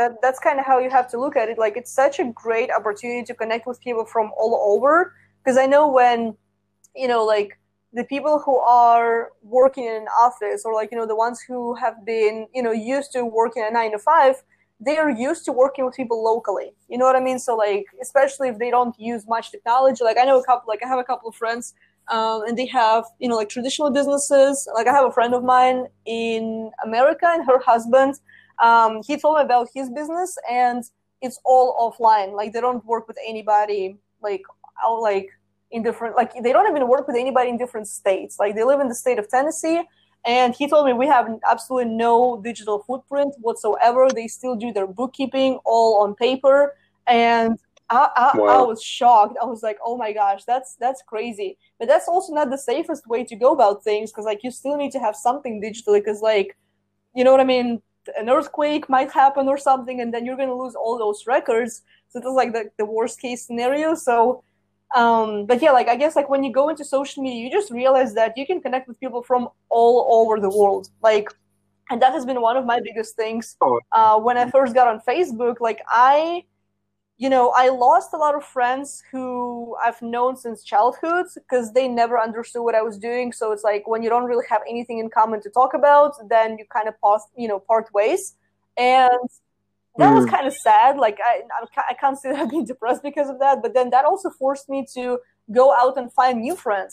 That that's kind of how you have to look at it. Like, it's such a great opportunity to connect with people from all over. Because I know when, you know, like the people who are working in an office or like, you know, the ones who have been, you know, used to working a nine to five, they are used to working with people locally. You know what I mean? So like, especially if they don't use much technology, like I know a couple, like I have a couple of friends um, and they have, you know, like traditional businesses. Like I have a friend of mine in America and her husband, Um, he told me about his business, and it's all offline. Like, they don't work with anybody, like, out, like, in different, like, they don't even work with anybody in different states. Like, they live in the state of Tennessee, and he told me we have absolutely no digital footprint whatsoever. They still do their bookkeeping all on paper, and I, I, wow. I was shocked. I was like, oh, my gosh, that's that's crazy. But that's also not the safest way to go about things, because, like, you still need to have something digitally, because, like, you know what I mean? An earthquake might happen or something, and then you're going to lose all those records. So that's like the, the worst case scenario. So, um, but yeah, like, I guess like when you go into social media, you just realize that you can connect with people from all over the world. Like, and that has been one of my biggest things. Uh, when I first got on Facebook, like I, you know, I lost a lot of friends who I've known since childhood because they never understood what I was doing. So it's like when you don't really have anything in common to talk about, then you kind of pass, you know, part ways. And that mm. was kind of sad. Like I, I can't say that I've been depressed because of that. But then that also forced me to go out and find new friends.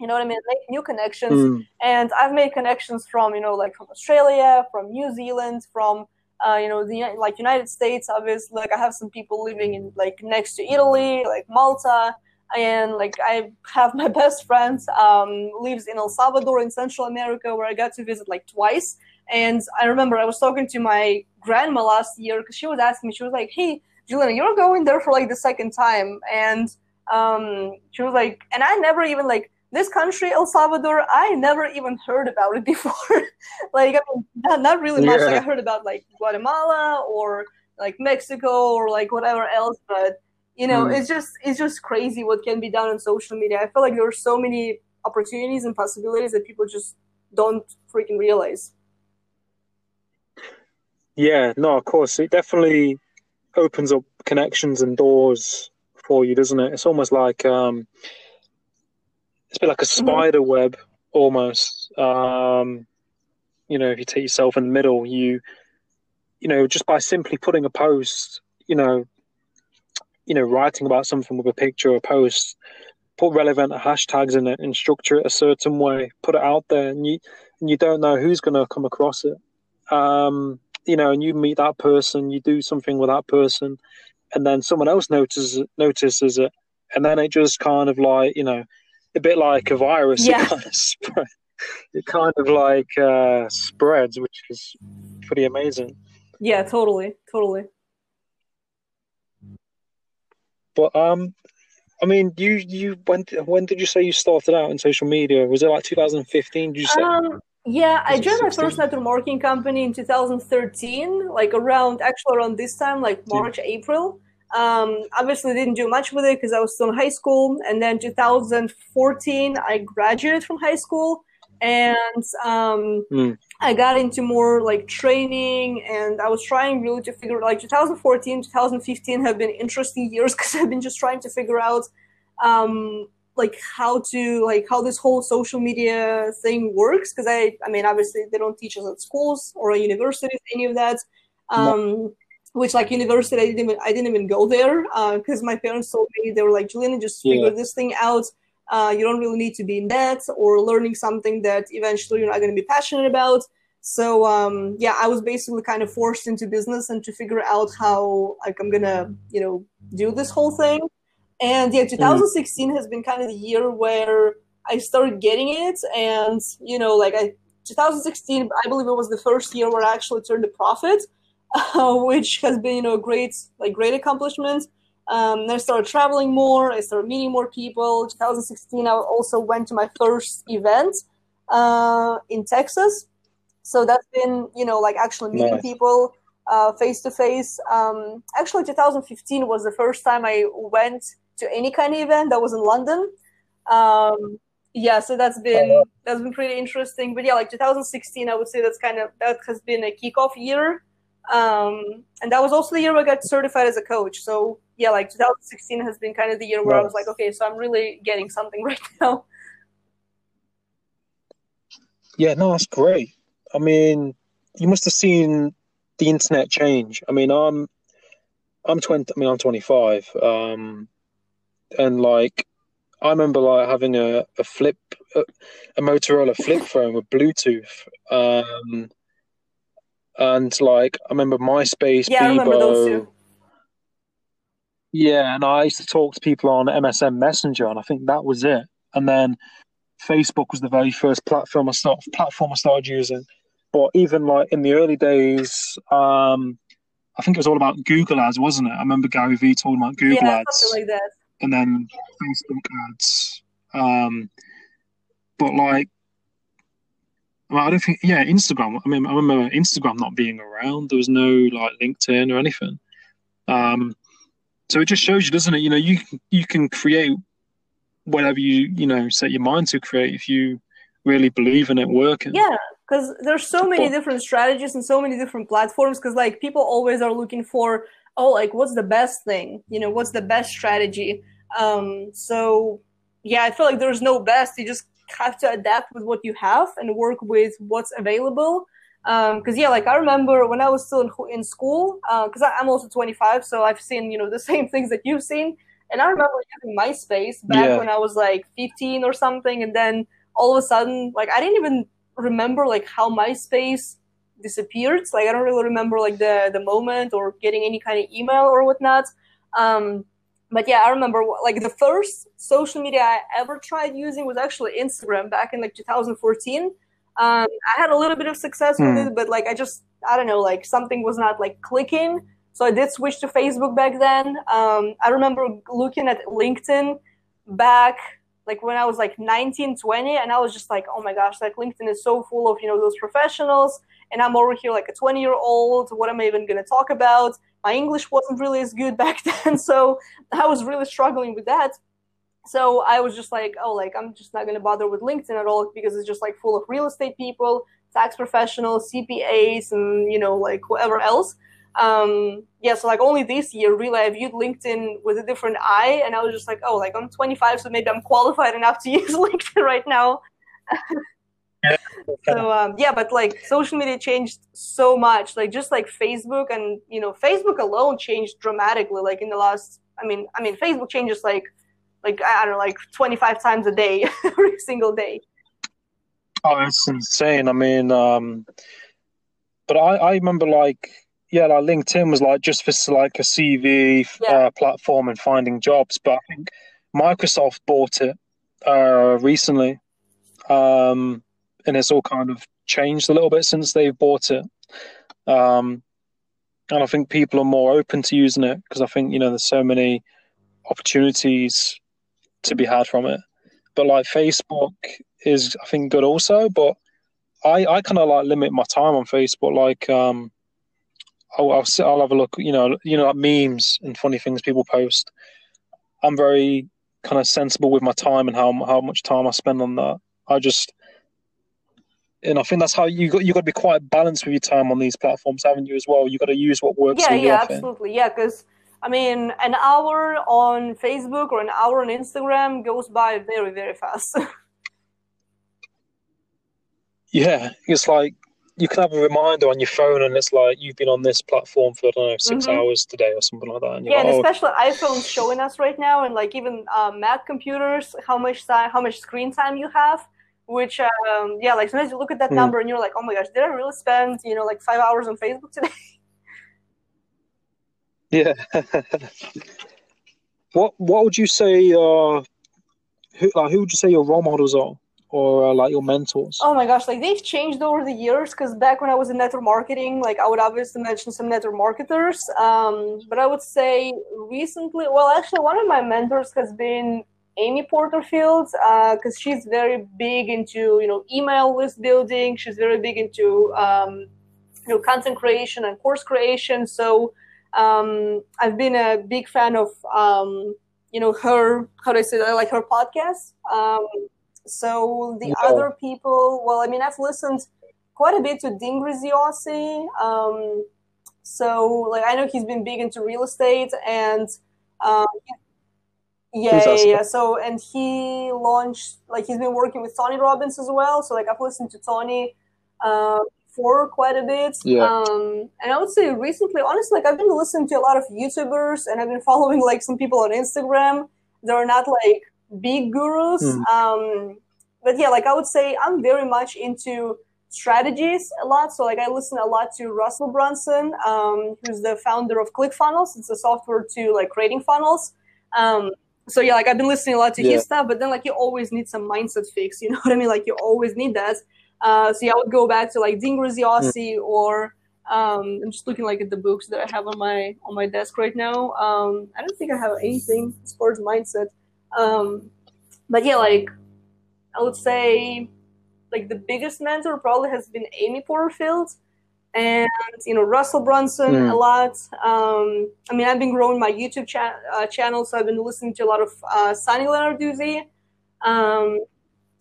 You know what I mean? Make new connections. Mm. And I've made connections from, you know, like from Australia, from New Zealand, from Uh, you know, the like United States, obviously, like I have some people living in like next to Italy, like Malta, and like I have my best friend um, lives in El Salvador in Central America, where I got to visit like twice. And I remember I was talking to my grandma last year because she was asking me, she was like, "Hey, Jelena, you're going there for like the second time," and um, she was like, "And I never even like." This country, El Salvador, I never even heard about it before. Like, I mean, not, not really much. Yeah. Like, I heard about, like, Guatemala or, like, Mexico or, like, whatever else. But, you know, mm. it's just it's just crazy what can be done on social media. I feel like there are so many opportunities and possibilities that people just don't freaking realize. Yeah, no, of course. It definitely opens up connections and doors for you, doesn't it? It's almost like... Um, It's a bit like a spider mm-hmm. web, almost. Um, you know, if you take yourself in the middle, you, you know, just by simply putting a post, you know, you know, writing about something with a picture or a post, put relevant hashtags in it, and structure it a certain way, put it out there, and you, and you don't know who's going to come across it. Um, you know, and you meet that person, you do something with that person, and then someone else notices notices it, and then it just kind of like, you know. A bit like a virus, yeah. It kind of spread. It kind of like uh, spreads, which is pretty amazing. Yeah, totally, totally. But um, I mean, you you when when did you say you started out in social media? Was it like two thousand fifteen? Did you say? Um, yeah, I joined my first network marketing company in two thousand thirteen, like around actually around this time, like March, yeah. April. Um, obviously didn't do much with it because I was still in high school, and then two thousand fourteen I graduated from high school, and um, mm. I got into more like training, and I was trying really to figure like two thousand fourteen, two thousand fifteen have been interesting years because I've been just trying to figure out um, like how to like how this whole social media thing works, because I I mean obviously they don't teach us at schools or at universities any of that. Um, no. Which like university, I didn't even, I didn't even go there because uh, my parents told me, they were like, "Jelena, just figure yeah. this thing out. Uh, you don't really need to be in that or learning something that eventually you're not going to be passionate about." So um, yeah, I was basically kind of forced into business and to figure out how like I'm gonna, you know, do this whole thing. And yeah, two thousand sixteen mm-hmm. has been kind of the year where I started getting it, and you know, like I two thousand sixteen, I believe it was the first year where I actually turned a profit. Uh, which has been, you know, a great, like, great accomplishment. Um, then I started traveling more. I started meeting more people. twenty sixteen, I also went to my first event uh, in Texas. So that's been, you know, like actually meeting nice. people uh, face-to-face. Um, actually, two thousand fifteen was the first time I went to any kind of event that was in London. Um, yeah, so that's been that's been pretty interesting. But yeah, like two thousand sixteen, I would say that's kind of, that has been a kickoff year. Um, and that was also the year I got certified as a coach. So yeah, like two thousand sixteen has been kind of the year where nice. I was like, okay, so I'm really getting something right now. Yeah, no, that's great. I mean, you must have seen the internet change. I mean, I'm, I'm twenty. I mean, I'm twenty-five, um, and like, I remember like having a, a flip, a, a Motorola flip phone with Bluetooth, um, and like I remember MySpace, yeah, Bebo, I remember those too. Yeah, and I used to talk to people on M S N Messenger, and I think that was it. And then Facebook was the very first platform I started, platform I started using. But even like in the early days, um, I think it was all about Google ads, wasn't it? I remember Gary Vee talking about Google yeah, ads, something like that. And then Facebook ads. Um, but like, well, I don't think, yeah, Instagram. I mean, I remember Instagram not being around. There was no like LinkedIn or anything. Um, so it just shows you, doesn't it? You know, you you can create whatever you you know set your mind to create if you really believe in it working. Yeah. Because there's so many different strategies and so many different platforms, because like people always are looking for, oh, like what's the best thing? You know, what's the best strategy? Um, so yeah, I feel like there's no best. You just have to adapt with what you have and work with what's available. Because um, yeah, like I remember when I was still in, in school, because uh, I'm also twenty-five, so I've seen, you know, the same things that you've seen. And I remember using MySpace back yeah. when I was like fifteen or something. And then all of a sudden, like I didn't even remember like how MySpace disappeared. Like I don't really remember like the the moment or getting any kind of email or whatnot. Um, but yeah, I remember like the first social media I ever tried using was actually Instagram back in like two thousand fourteen. Um, I had a little bit of success mm. with it, but like I just I don't know like something was not like clicking. So I did switch to Facebook back then. Um, I remember looking at LinkedIn back like when I was like nineteen, twenty, and I was just like, oh my gosh, like LinkedIn is so full of, you know, those professionals, and I'm over here like a twenty year old. What am I even going to talk about? My English wasn't really as good back then. So I was really struggling with that. So I was just like, oh, like I'm just not going to bother with LinkedIn at all, because it's just like full of real estate people, tax professionals, C P As, and, you know, like whoever else. Um, yeah, so like only this year really I viewed LinkedIn with a different eye, and I was just like, oh, like I'm twenty-five, so maybe I'm qualified enough to use LinkedIn right now. yeah. So um, yeah, but like social media changed so much, like just like Facebook, and you know, Facebook alone changed dramatically. Like in the last, I mean, I mean, Facebook changes like, like I don't know, like twenty-five times a day, every single day. Oh, it's insane. I mean, um, but I, I remember like. Yeah, like LinkedIn was like just for like a C V yeah. uh, platform and finding jobs, but I think Microsoft bought it uh, recently, um, and it's all kind of changed a little bit since they've bought it. Um, and I think people are more open to using it, because I think you know there's so many opportunities to be had from it. But like Facebook is, I think, good also, but I I kind of like limit my time on Facebook, like. Um, I'll, I'll sit. I'll have a look. You know, you know, like memes and funny things people post. I'm very kind of sensible with my time and how how much time I spend on that. I just, and I think that's how you got. You got to be quite balanced with your time on these platforms, haven't you? As well, you got to use what works. Yeah, yeah, absolutely. Yeah, because I mean, an hour on Facebook or an hour on Instagram goes by very, very fast. Yeah, it's like. You can have a reminder on your phone, and it's like you've been on this platform for I don't know six mm-hmm. hours today or something like that. And yeah, like, and especially oh. iPhone's showing us right now, and like even uh, Mac computers, how much time, how much screen time you have. Which um, yeah, like sometimes you look at that mm. number and you're like, oh my gosh, did I really spend you know like five hours on Facebook today? Yeah. what What would you say? Uh, who like, who would you say your role models are? Or uh, like your mentors? Oh my gosh, like they've changed over the years, because back when I was in network marketing, like I would obviously mention some network marketers, um, but I would say recently, well, actually one of my mentors has been Amy Porterfield, because uh, she's very big into, you know, email list building. She's very big into, um, you know, content creation and course creation. So um, I've been a big fan of, um, you know, her, how do I say that? I like her podcast. Um, so the no. other people, well, I mean, I've listened quite a bit to Dean Graziosi. Um, so like, I know he's been big into real estate and, um, Yeah, awesome. yeah, yeah. So, and he launched, like, he's been working with Tony Robbins as well. So, like, I've listened to Tony uh, for quite a bit. Yeah. Um, and I would say recently, honestly, like, I've been listening to a lot of YouTubers and I've been following, like, some people on Instagram. They're not, like, big gurus. Mm. Um, but, yeah, like, I would say I'm very much into strategies a lot. So, like, I listen a lot to Russell Brunson, um, who's the founder of ClickFunnels. It's a software to, like, creating funnels. Um So, yeah, like, I've been listening a lot to yeah. his stuff, but then, like, you always need some mindset fix, you know what I mean? Like, you always need that. Uh, so, yeah, I would go back to, like, Dean Graziosi mm. or um, I'm just looking, like, at the books that I have on my on my desk right now. Um, I don't think I have anything as far as mindset. Um, but, yeah, like, I would say, like, the biggest mentor probably has been Amy Porterfield. And, you know, Russell Brunson mm. a lot. Um, I mean, I've been growing my YouTube cha- uh, channel, so I've been listening to a lot of uh, Sunny Lenarduzzi. Um,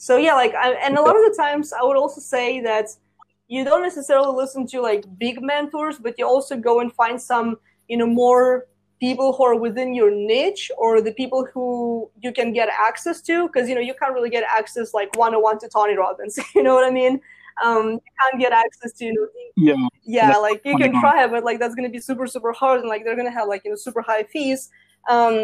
so, yeah, like, I, and a lot of the times I would also say that you don't necessarily listen to, like, big mentors, but you also go and find some, you know, more people who are within your niche or the people who you can get access to because, you know, you can't really get access, like, one-on-one to Tony Robbins. You know what I mean? Um, you can't get access to, you know, yeah, yeah like you can try, but like that's going to be super, super hard. And like, they're going to have like, you know, super high fees. Um,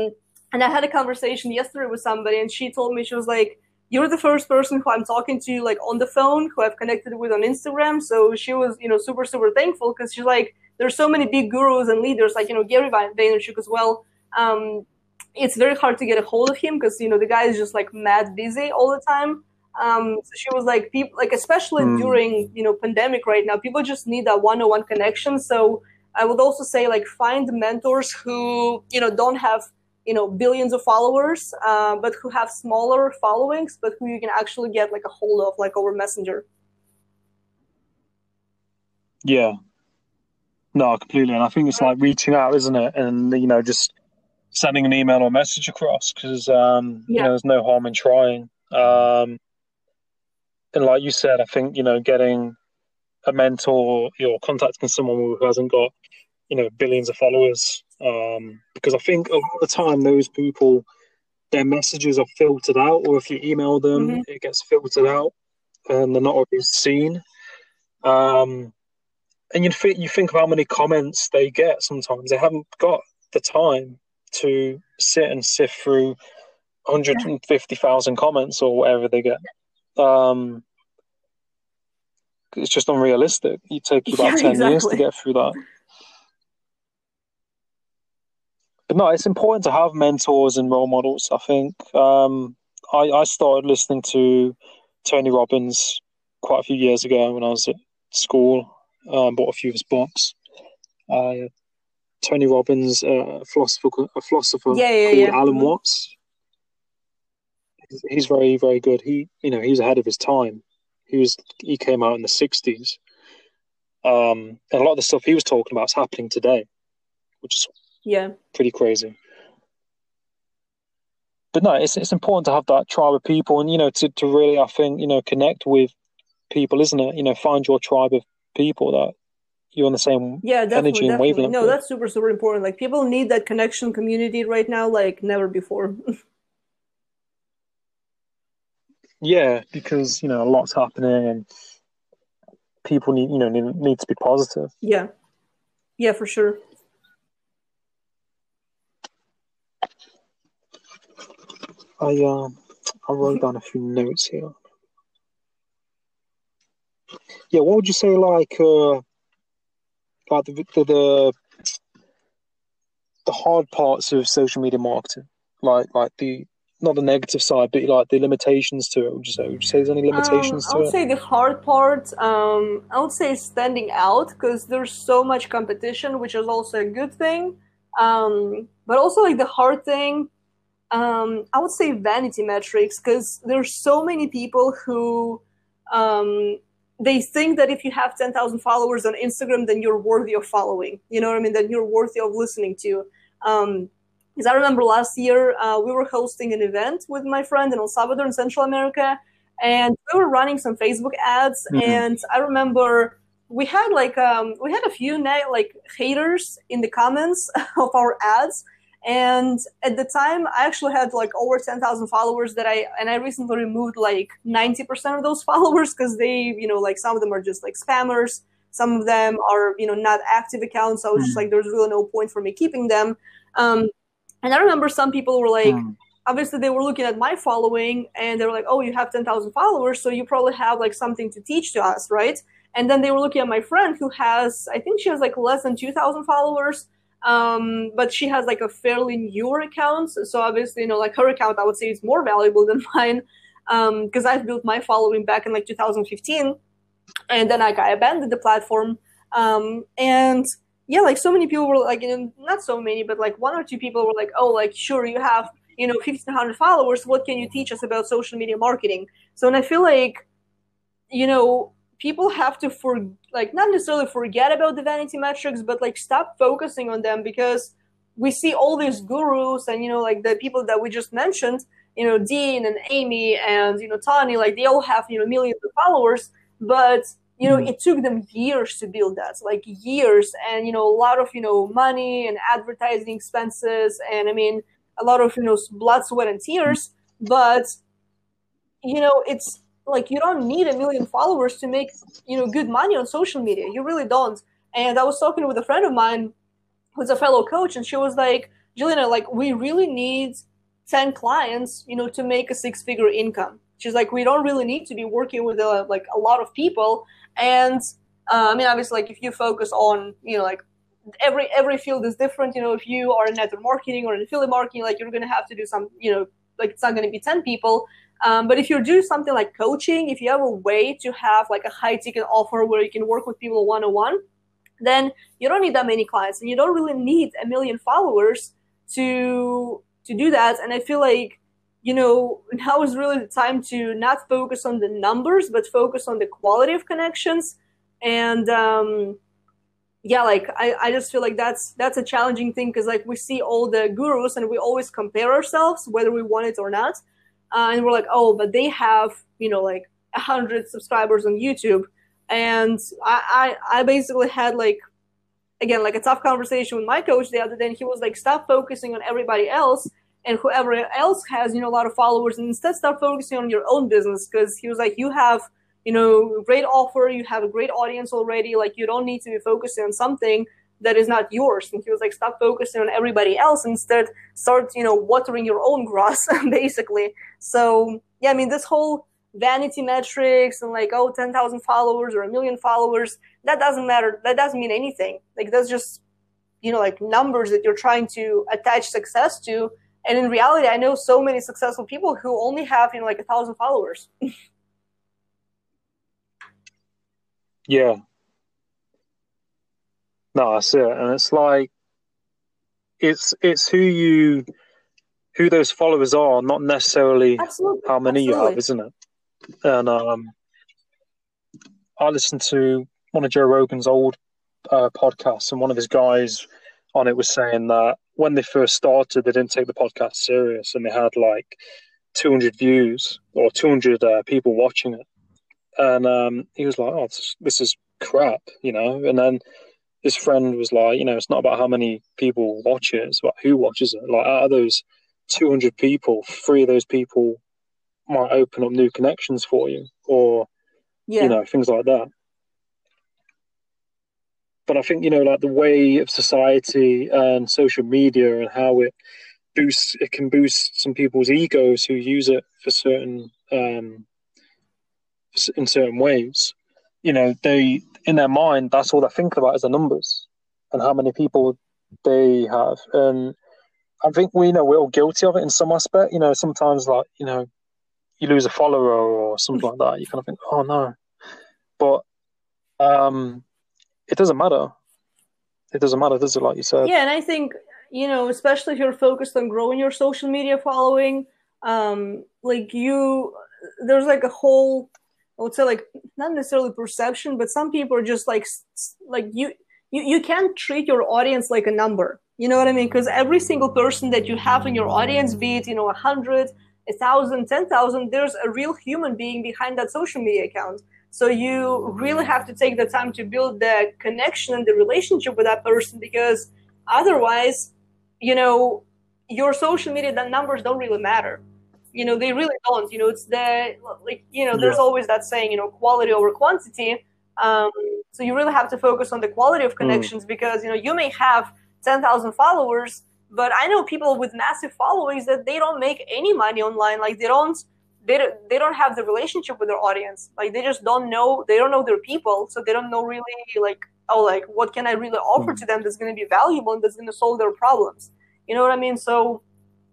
and I had a conversation yesterday with somebody and she told me, she was like, you're the first person who I'm talking to, like on the phone, who I've connected with on Instagram. So she was, you know, super, super thankful because she's like, there's so many big gurus and leaders, like, you know, Gary Vaynerchuk as well. Um, it's very hard to get a hold of him because, you know, the guy is just like mad busy all the time. Um, so she was like, people, like, especially mm. during, you know, pandemic right now, people just need that one-on-one connection. So I would also say, like, find mentors who, you know, don't have, you know, billions of followers, uh, but who have smaller followings, but who you can actually get like a hold of, like over Messenger. Yeah, no, completely. And I think it's like reaching out, isn't it? And, you know, just sending an email or message across because, um, yeah. you know, there's no harm in trying. Um, And like you said, I think, you know, getting a mentor or contacting someone who hasn't got, you know, billions of followers, um, because I think a lot of the time those people, their messages are filtered out, or if you email them, mm-hmm. it gets filtered out and they're not always seen. Um, and you think, you think of how many comments they get sometimes. They haven't got the time to sit and sift through one hundred fifty thousand comments or whatever they get. Um, it's just unrealistic. You take you about yeah, ten exactly. years to get through that. But no, it's important to have mentors and role models. I think um, I, I started listening to Tony Robbins quite a few years ago when I was at school. Um, bought a few of his books. Uh, Tony Robbins, uh, philosopher, a philosopher yeah, yeah, called yeah. Alan Watts. He's very, very good. He, you know, he's ahead of his time. He was, he came out in the sixties. Um, and a lot of the stuff he was talking about is happening today, which is yeah, pretty crazy. But no, it's it's important to have that tribe of people and, you know, to, to really, I think, you know, connect with people, isn't it? You know, find your tribe of people that you're on the same yeah, definitely, energy definitely. and wavelength. No, with. That's super, super important. Like, people need that connection community right now, like never before. Yeah, because, you know, a lot's happening and people need, you know, need, need to be positive. Yeah. Yeah, for sure. I um, I wrote down a few notes here. Yeah, what would you say, like, uh, like the, the the the hard parts of social media marketing, like like the not the negative side, but like the limitations to it. Would you say, would you say there's any limitations um, to it? I would say the hard part, um, I would say standing out because there's so much competition, which is also a good thing. Um, but also like the hard thing, um, I would say vanity metrics, because there's so many people who um, they think that if you have ten thousand followers on Instagram, then you're worthy of following. You know what I mean? Then you're worthy of listening to. Um, because I remember last year uh, we were hosting an event with my friend in El Salvador in Central America, and we were running some Facebook ads. Mm-hmm. And I remember we had like um, we had a few na- like haters in the comments of our ads. And at the time, I actually had like over ten thousand followers that I, and I recently removed like ninety percent of those followers because they, you know, like some of them are just like spammers. Some of them are, you know, not active accounts. So I was just like, there's really no point for me keeping them. Um, and I remember some people were like, obviously they were looking at my following and they were like, oh, you have ten thousand followers. So you probably have like something to teach to us, right? And then they were looking at my friend who has, I think she has like less than two thousand followers. Um, but she has like a fairly newer account. So obviously, you know, like her account, I would say is more valuable than mine. Um, cause I've built my following back in like two thousand fifteen and then like I abandoned the platform. Um, and yeah, like so many people were like, you know, not so many, but like one or two people were like, oh, like, sure, you have, you know, fifteen hundred followers. What can you teach us about social media marketing? So, and I feel like, you know, people have to, for, like, not necessarily forget about the vanity metrics, but, like, stop focusing on them because we see all these gurus and, you know, like, the people that we just mentioned, you know, Dean and Amy and, you know, Tony, like, they all have, you know, millions of followers, but, you know, it took them years to build that, like, years and, you know, a lot of, you know, money and advertising expenses and, I mean, a lot of, you know, blood, sweat, and tears, but, you know, it's... Like, you don't need a million followers to make, you know, good money on social media. You really don't. And I was talking with a friend of mine who's a fellow coach, and she was like, Jelena, like, we really need ten clients, you know, to make a six-figure income. She's like, we don't really need to be working with, a, like, a lot of people. And, uh, I mean, obviously, like, if you focus on, you know, like, every every field is different. You know, if you are in network marketing or in affiliate marketing, like, you're going to have to do some, you know, like, it's not going to be ten people. Um, but if you do something like coaching, if you have a way to have like a high ticket offer where you can work with people one-on-one, then you don't need that many clients and you don't really need a million followers to to do that. And I feel like, you know, now is really the time to not focus on the numbers, but focus on the quality of connections. And um, yeah, like I, I just feel like that's that's a challenging thing because like we see all the gurus and we always compare ourselves whether we want it or not. Uh, and we're like, oh, but they have, you know, like one hundred subscribers on YouTube. And I, I I basically had like, again, like a tough conversation with my coach the other day. And he was like, stop focusing on everybody else and whoever else has, you know, a lot of followers. And instead start focusing on your own business because he was like, you have, you know, a great offer. You have a great audience already. Like you don't need to be focusing on something that is not yours. And he was like, stop focusing on everybody else. Instead, start, you know, watering your own grass, basically. So, yeah, I mean, this whole vanity metrics and like, oh, ten thousand followers or a million followers, that doesn't matter. That doesn't mean anything. Like, that's just, you know, like numbers that you're trying to attach success to. And in reality, I know so many successful people who only have, you know, like a thousand followers. Yeah. No, that's it. And it's like, it's it's who you, who those followers are, not necessarily absolutely, how many absolutely. You have, isn't it? And um, I listened to one of Joe Rogan's old uh, podcasts, and one of his guys on it was saying that when they first started, they didn't take the podcast serious, and they had like two hundred views or two hundred uh, people watching it. And um, he was like, oh, this, this is crap, you know? And then his friend was like, you know, it's not about how many people watch it, it's about who watches it. Like, out of those two hundred people, three of those people might open up new connections for you or, yeah. you know, things like that. But I think, you know, like the way of society and social media and how it boosts, it can boost some people's egos who use it for certain, um, in certain ways. You know, they in their mind, that's all they're thinking about is the numbers and how many people they have. And I think we you know we're all guilty of it in some aspect. You know, sometimes like, you know, you lose a follower or something like that. You kind of think, oh no. But um, it doesn't matter. It doesn't matter, does it? Like you said. Yeah, and I think you know, especially if you're focused on growing your social media following, um, like you, there's like a whole, I would say like not necessarily perception, but some people are just like, like you, you, you can't treat your audience like a number. You know what I mean? Because every single person that you have in your audience, be it, you know, a hundred, a thousand, ten thousand, there's a real human being behind that social media account. So you really have to take the time to build the connection and the relationship with that person, because otherwise, you know, your social media, the numbers don't really matter. You know, they really don't. You know, it's the, like, you know, there's yeah. always that saying, you know, quality over quantity. Um, so you really have to focus on the quality of connections mm. because, you know, you may have ten thousand followers, but I know people with massive followings that they don't make any money online. Like they don't, they don't, they don't have the relationship with their audience. Like they just don't know, they don't know their people. So they don't know really like, oh, like what can I really offer mm. to them that's going to be valuable and that's going to solve their problems. You know what I mean? So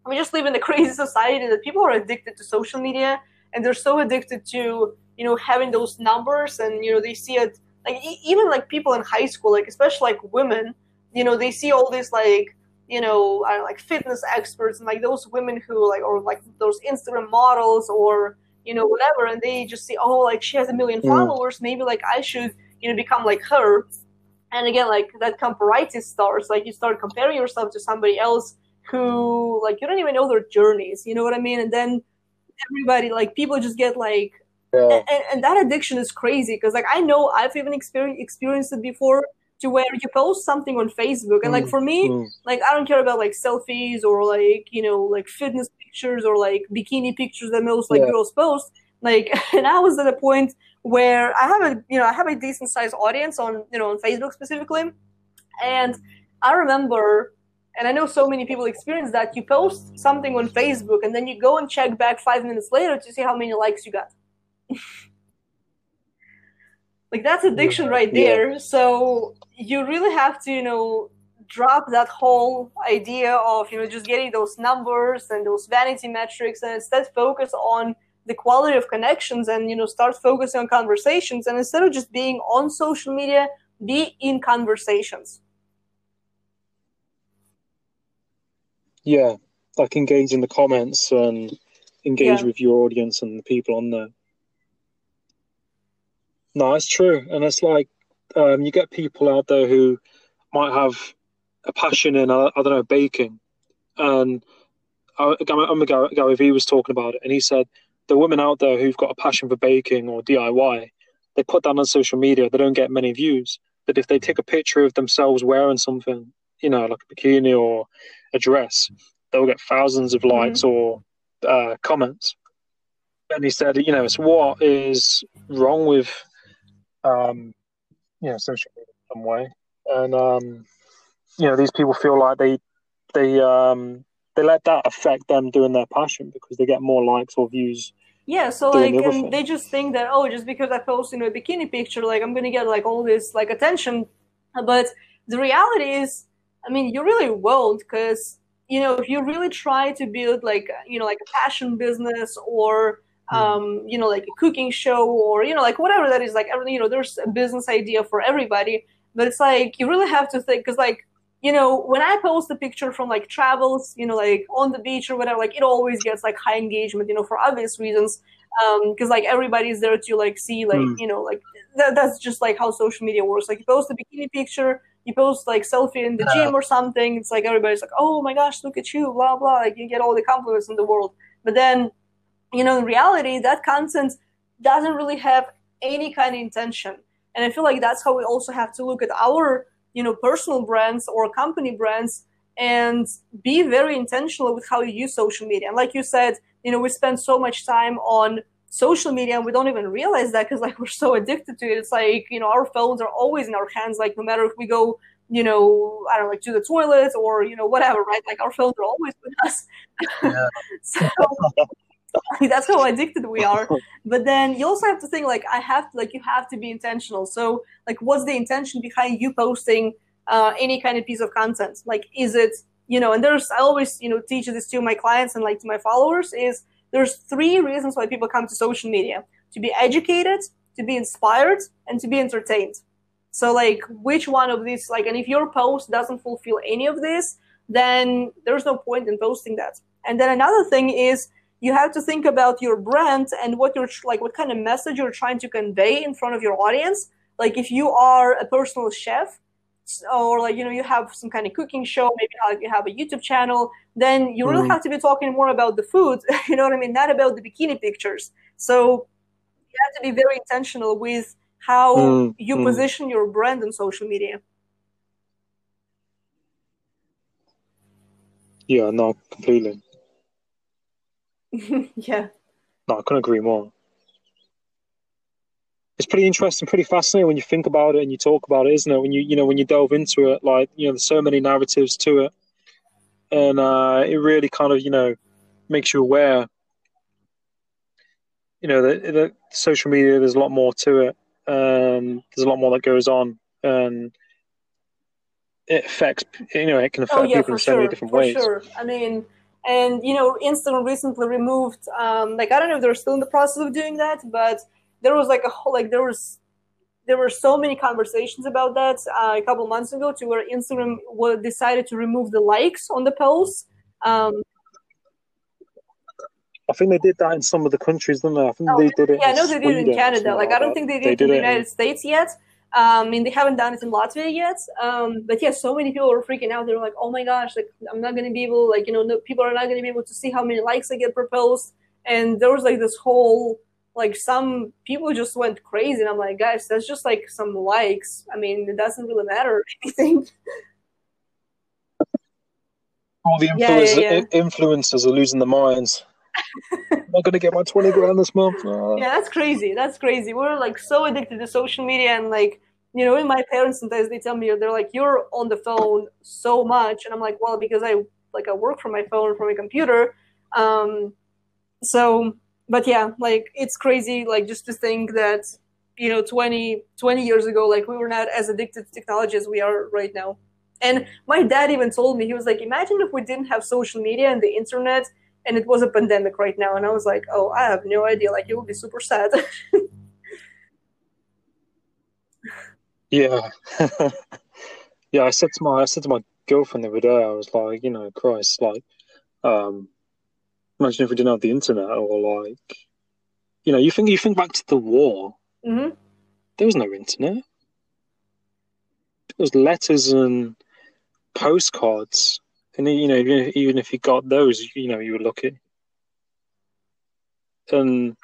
we just live in a crazy society that people are addicted to social media, and they're so addicted to, you know, having those numbers, and, you know, they see it like even like people in high school, like especially like women, you know, they see all these like, you know, I don't know, like fitness experts and like those women who like, or like those Instagram models or, you know, whatever. And they just see, oh, like she has a million mm. followers. Maybe like I should, you know, become like her. And again, like that comparative starts, like you start comparing yourself to somebody else who like, you don't even know their journeys. You know what I mean? And then everybody, like people just get like, yeah. and, and that addiction is crazy. Cause like, I know I've even experienced experienced it before, to where you post something on Facebook. And like, for me, mm. like, I don't care about like selfies or like, you know, like fitness pictures or like bikini pictures that most like yeah. girls post. Like, and I was at a point where I have a, you know, I have a decent sized audience on, you know, on Facebook specifically. And I remember, and I know so many people experience that, you post something on Facebook and then you go and check back five minutes later to see how many likes you got. Like that's addiction right there. Yeah. So you really have to, you know, drop that whole idea of, you know, just getting those numbers and those vanity metrics, and instead focus on the quality of connections and, you know, start focusing on conversations. And instead of just being on social media, be in conversations. Yeah, like engage in the comments and engage yeah. with your audience and the people on there. No, it's true. And it's like um, you get people out there who might have a passion in, I, I don't know, baking. And I, I'm a Gary, Gary Vee was talking about it, and he said the women out there who've got a passion for baking or D I Y, they put that on social media, they don't get many views. But if they take a picture of themselves wearing something, you know, like a bikini or a dress, they'll get thousands of likes mm-hmm. or uh, comments. And he said, you know, it's what is wrong with Um, you know, social media in some way, and um, you know, these people feel like they they um, they let that affect them doing their passion because they get more likes or views. Yeah, so like, and they just think that, oh, just because I post, you know, a bikini picture, like I'm gonna get like all this like attention, but the reality is, I mean, you really won't, because you know, if you really try to build like, you know, like a fashion business or um you know, like a cooking show or, you know, like whatever that is, like everything, you know, there's a business idea for everybody, but it's like you really have to think, because like, you know, when I post a picture from like travels, you know, like on the beach or whatever, like it always gets like high engagement, you know, for obvious reasons, um because like everybody's there to like see like mm. you know, like th- that's just like how social media works. Like you post a bikini picture, you post like selfie in the uh. gym or something, it's like everybody's like, oh my gosh, look at you, blah blah, like you get all the compliments in the world. But then, you know, in reality, that content doesn't really have any kind of intention. And I feel like that's how we also have to look at our, you know, personal brands or company brands, and be very intentional with how you use social media. And like you said, you know, we spend so much time on social media and we don't even realize that, because like we're so addicted to it. It's like, you know, our phones are always in our hands, like no matter if we go, you know, I don't know, like to the toilet or, you know, whatever, right? Like our phones are always with us. Yeah. so... That's how addicted we are. But then you also have to think like, I have to, like you have to be intentional. So like, what's the intention behind you posting uh, any kind of piece of content? Like, is it, you know, and there's, I always, you know, teach this to my clients and like to my followers, is there's three reasons why people come to social media: to be educated, to be inspired, and to be entertained. So like, which one of these, like, and if your post doesn't fulfill any of this, then there's no point in posting that. And then another thing is you have to think about your brand and what you're like, what kind of message you're trying to convey in front of your audience. Like if you are a personal chef, or like, you know, you have some kind of cooking show, maybe you have a YouTube channel, then you really mm-hmm. have to be talking more about the food, you know what I mean, not about the bikini pictures. So you have to be very intentional with how mm-hmm. you position your brand on social media. Yeah, no, completely. Yeah. No, I couldn't agree more. It's pretty interesting, pretty fascinating when you think about it and you talk about it, isn't it? When you, you know, when you delve into it, like, you know, there's so many narratives to it, and uh, it really kind of, you know, makes you aware, you know, that, that social media, there's a lot more to it. Um, there's a lot more that goes on, and it affects, you know, it can affect oh, yeah, people in so sure, many different for ways. Sure. I mean, and, you know, Instagram recently removed, um, like, I don't know if they're still in the process of doing that, but there was like a whole, like there was, there were so many conversations about that uh, a couple months ago, to where Instagram w- decided to remove the likes on the posts. Um, I think they did that in some of the countries, didn't they? I think oh, they did it. Yeah, I know they did it in Canada. Like, I don't think they did it in the United States yet. Um, I mean, they haven't done it in Latvia yet. Um, but yeah, so many people were freaking out. They were like, "Oh my gosh, like I'm not going to be able, like you know, no, people are not going to be able to see how many likes I get per post." And there was like this whole. Like, some people just went crazy, and I'm like, guys, that's just, like, some likes. I mean, it doesn't really matter or anything. All the influencers, yeah, yeah, yeah. influencers are losing their minds. I'm not going to get my twenty grand this month. Oh. Yeah, that's crazy. That's crazy. We're, like, so addicted to social media, and, like, you know, even my parents sometimes, they tell me, they're like, you're on the phone so much. And I'm like, well, because I, like, I work from my phone, from my computer. Um, so... But yeah, like it's crazy, like just to think that, you know, twenty, twenty years ago, like we were not as addicted to technology as we are right now. And my dad even told me, he was like, imagine if we didn't have social media and the internet and it was a pandemic right now. And I was like, oh, I have no idea. Like it would be super sad. Yeah. Yeah. I said to my, I said to my girlfriend the other day, I was like, you know, Christ, like, um, imagine if we didn't have the internet, or like, you know, you think you think back to the war. Mm-hmm. There was no internet. There was letters and postcards, and you know, even if you got those, you know, you were lucky. And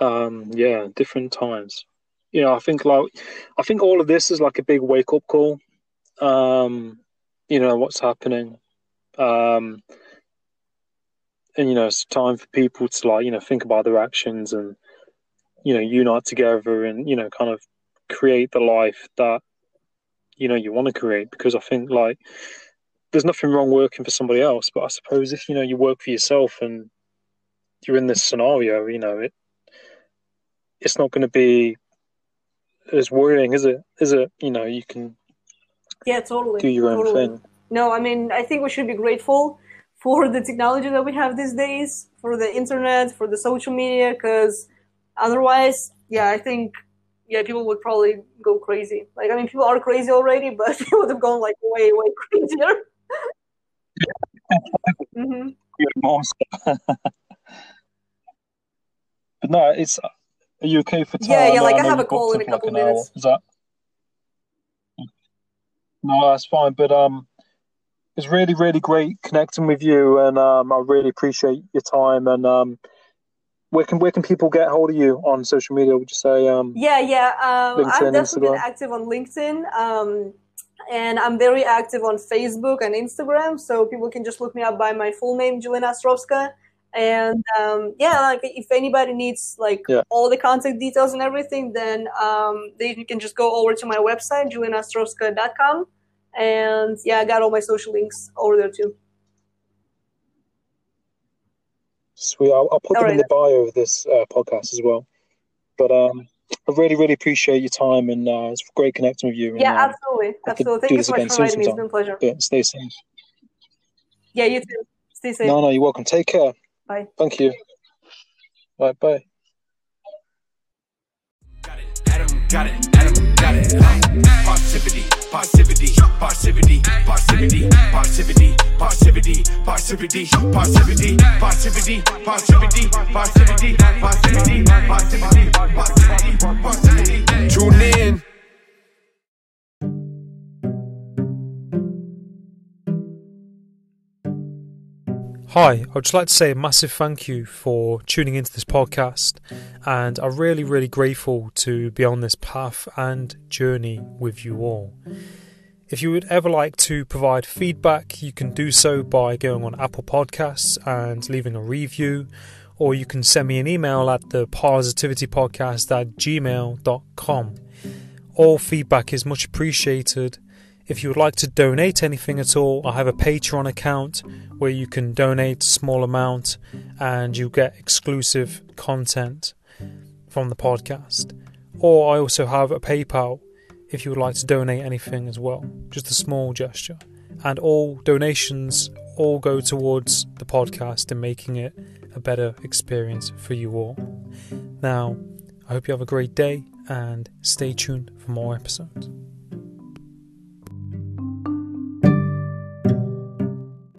um, yeah, different times. You know, I think like, I think all of this is like a big wake up call. Um, you know what's happening. Um. And, you know, it's time for people to, like, you know, think about their actions and, you know, unite together and, you know, kind of create the life that, you know, you want to create. Because I think, like, there's nothing wrong working for somebody else. But I suppose if, you know, you work for yourself and you're in this scenario, you know, it it's not going to be as worrying, is it? Is it, you know, you can yeah, totally. do your totally. own thing. No, I mean, I think we should be grateful for the technology that we have these days, for the internet, for the social media, because otherwise, yeah, I think, yeah, people would probably go crazy. Like, I mean, people are crazy already, but they would have gone, like, way, way crazier. Mm-hmm. You're a monster. But no, it's, are you okay for time? Yeah, yeah, like, I, I have a call in a couple like minutes. Is that? No, that's fine, but, um, it's really, really great connecting with you, and um, I really appreciate your time. And um, where can where can people get hold of you on social media? Would you say? Um, yeah, yeah. Um, I've definitely Instagram? been active on LinkedIn, um, and I'm very active on Facebook and Instagram. So people can just look me up by my full name, Jelena Ostrovska. And um, yeah, like if anybody needs like yeah. all the contact details and everything, then um, they can just go over to my website, jelena ostrovska dot com. And yeah, I got all my social links over there too. Sweet. I'll, I'll put all them right. in the bio of this uh, podcast as well. But um, I really, really appreciate your time, and uh, it's great connecting with you. And, yeah, absolutely. Uh, absolutely. Thank you so much for inviting me. It's been a pleasure. Yeah, stay safe. Yeah, you too. Stay safe. No, no, you're welcome. Take care. Bye. Thank you. All right, bye. Got it. Adam, got it. Adam, got it. got it. Parrsitivity, Parrsitivity, Parrsitivity, Parrsitivity, Parrsitivity, Parrsitivity, Parrsitivity, Parrsitivity, Parrsitivity, Parrsitivity, Parrsitivity, Parrsitivity, Parrsitivity, Parrsitivity, Parrsitivity. Tune in. Hi, I'd just like to say a massive thank you for tuning into this podcast, and I'm really, really grateful to be on this path and journey with you all. If you would ever like to provide feedback, you can do so by going on Apple Podcasts and leaving a review, or you can send me an email at the Parrsitivity Podcast at gmail dot com. All feedback is much appreciated. If you would like to donate anything at all, I have a Patreon account where you can donate a small amount and you get exclusive content from the podcast. Or I also have a PayPal if you would like to donate anything as well, just a small gesture. And all donations all go towards the podcast and making it a better experience for you all. Now, I hope you have a great day and stay tuned for more episodes.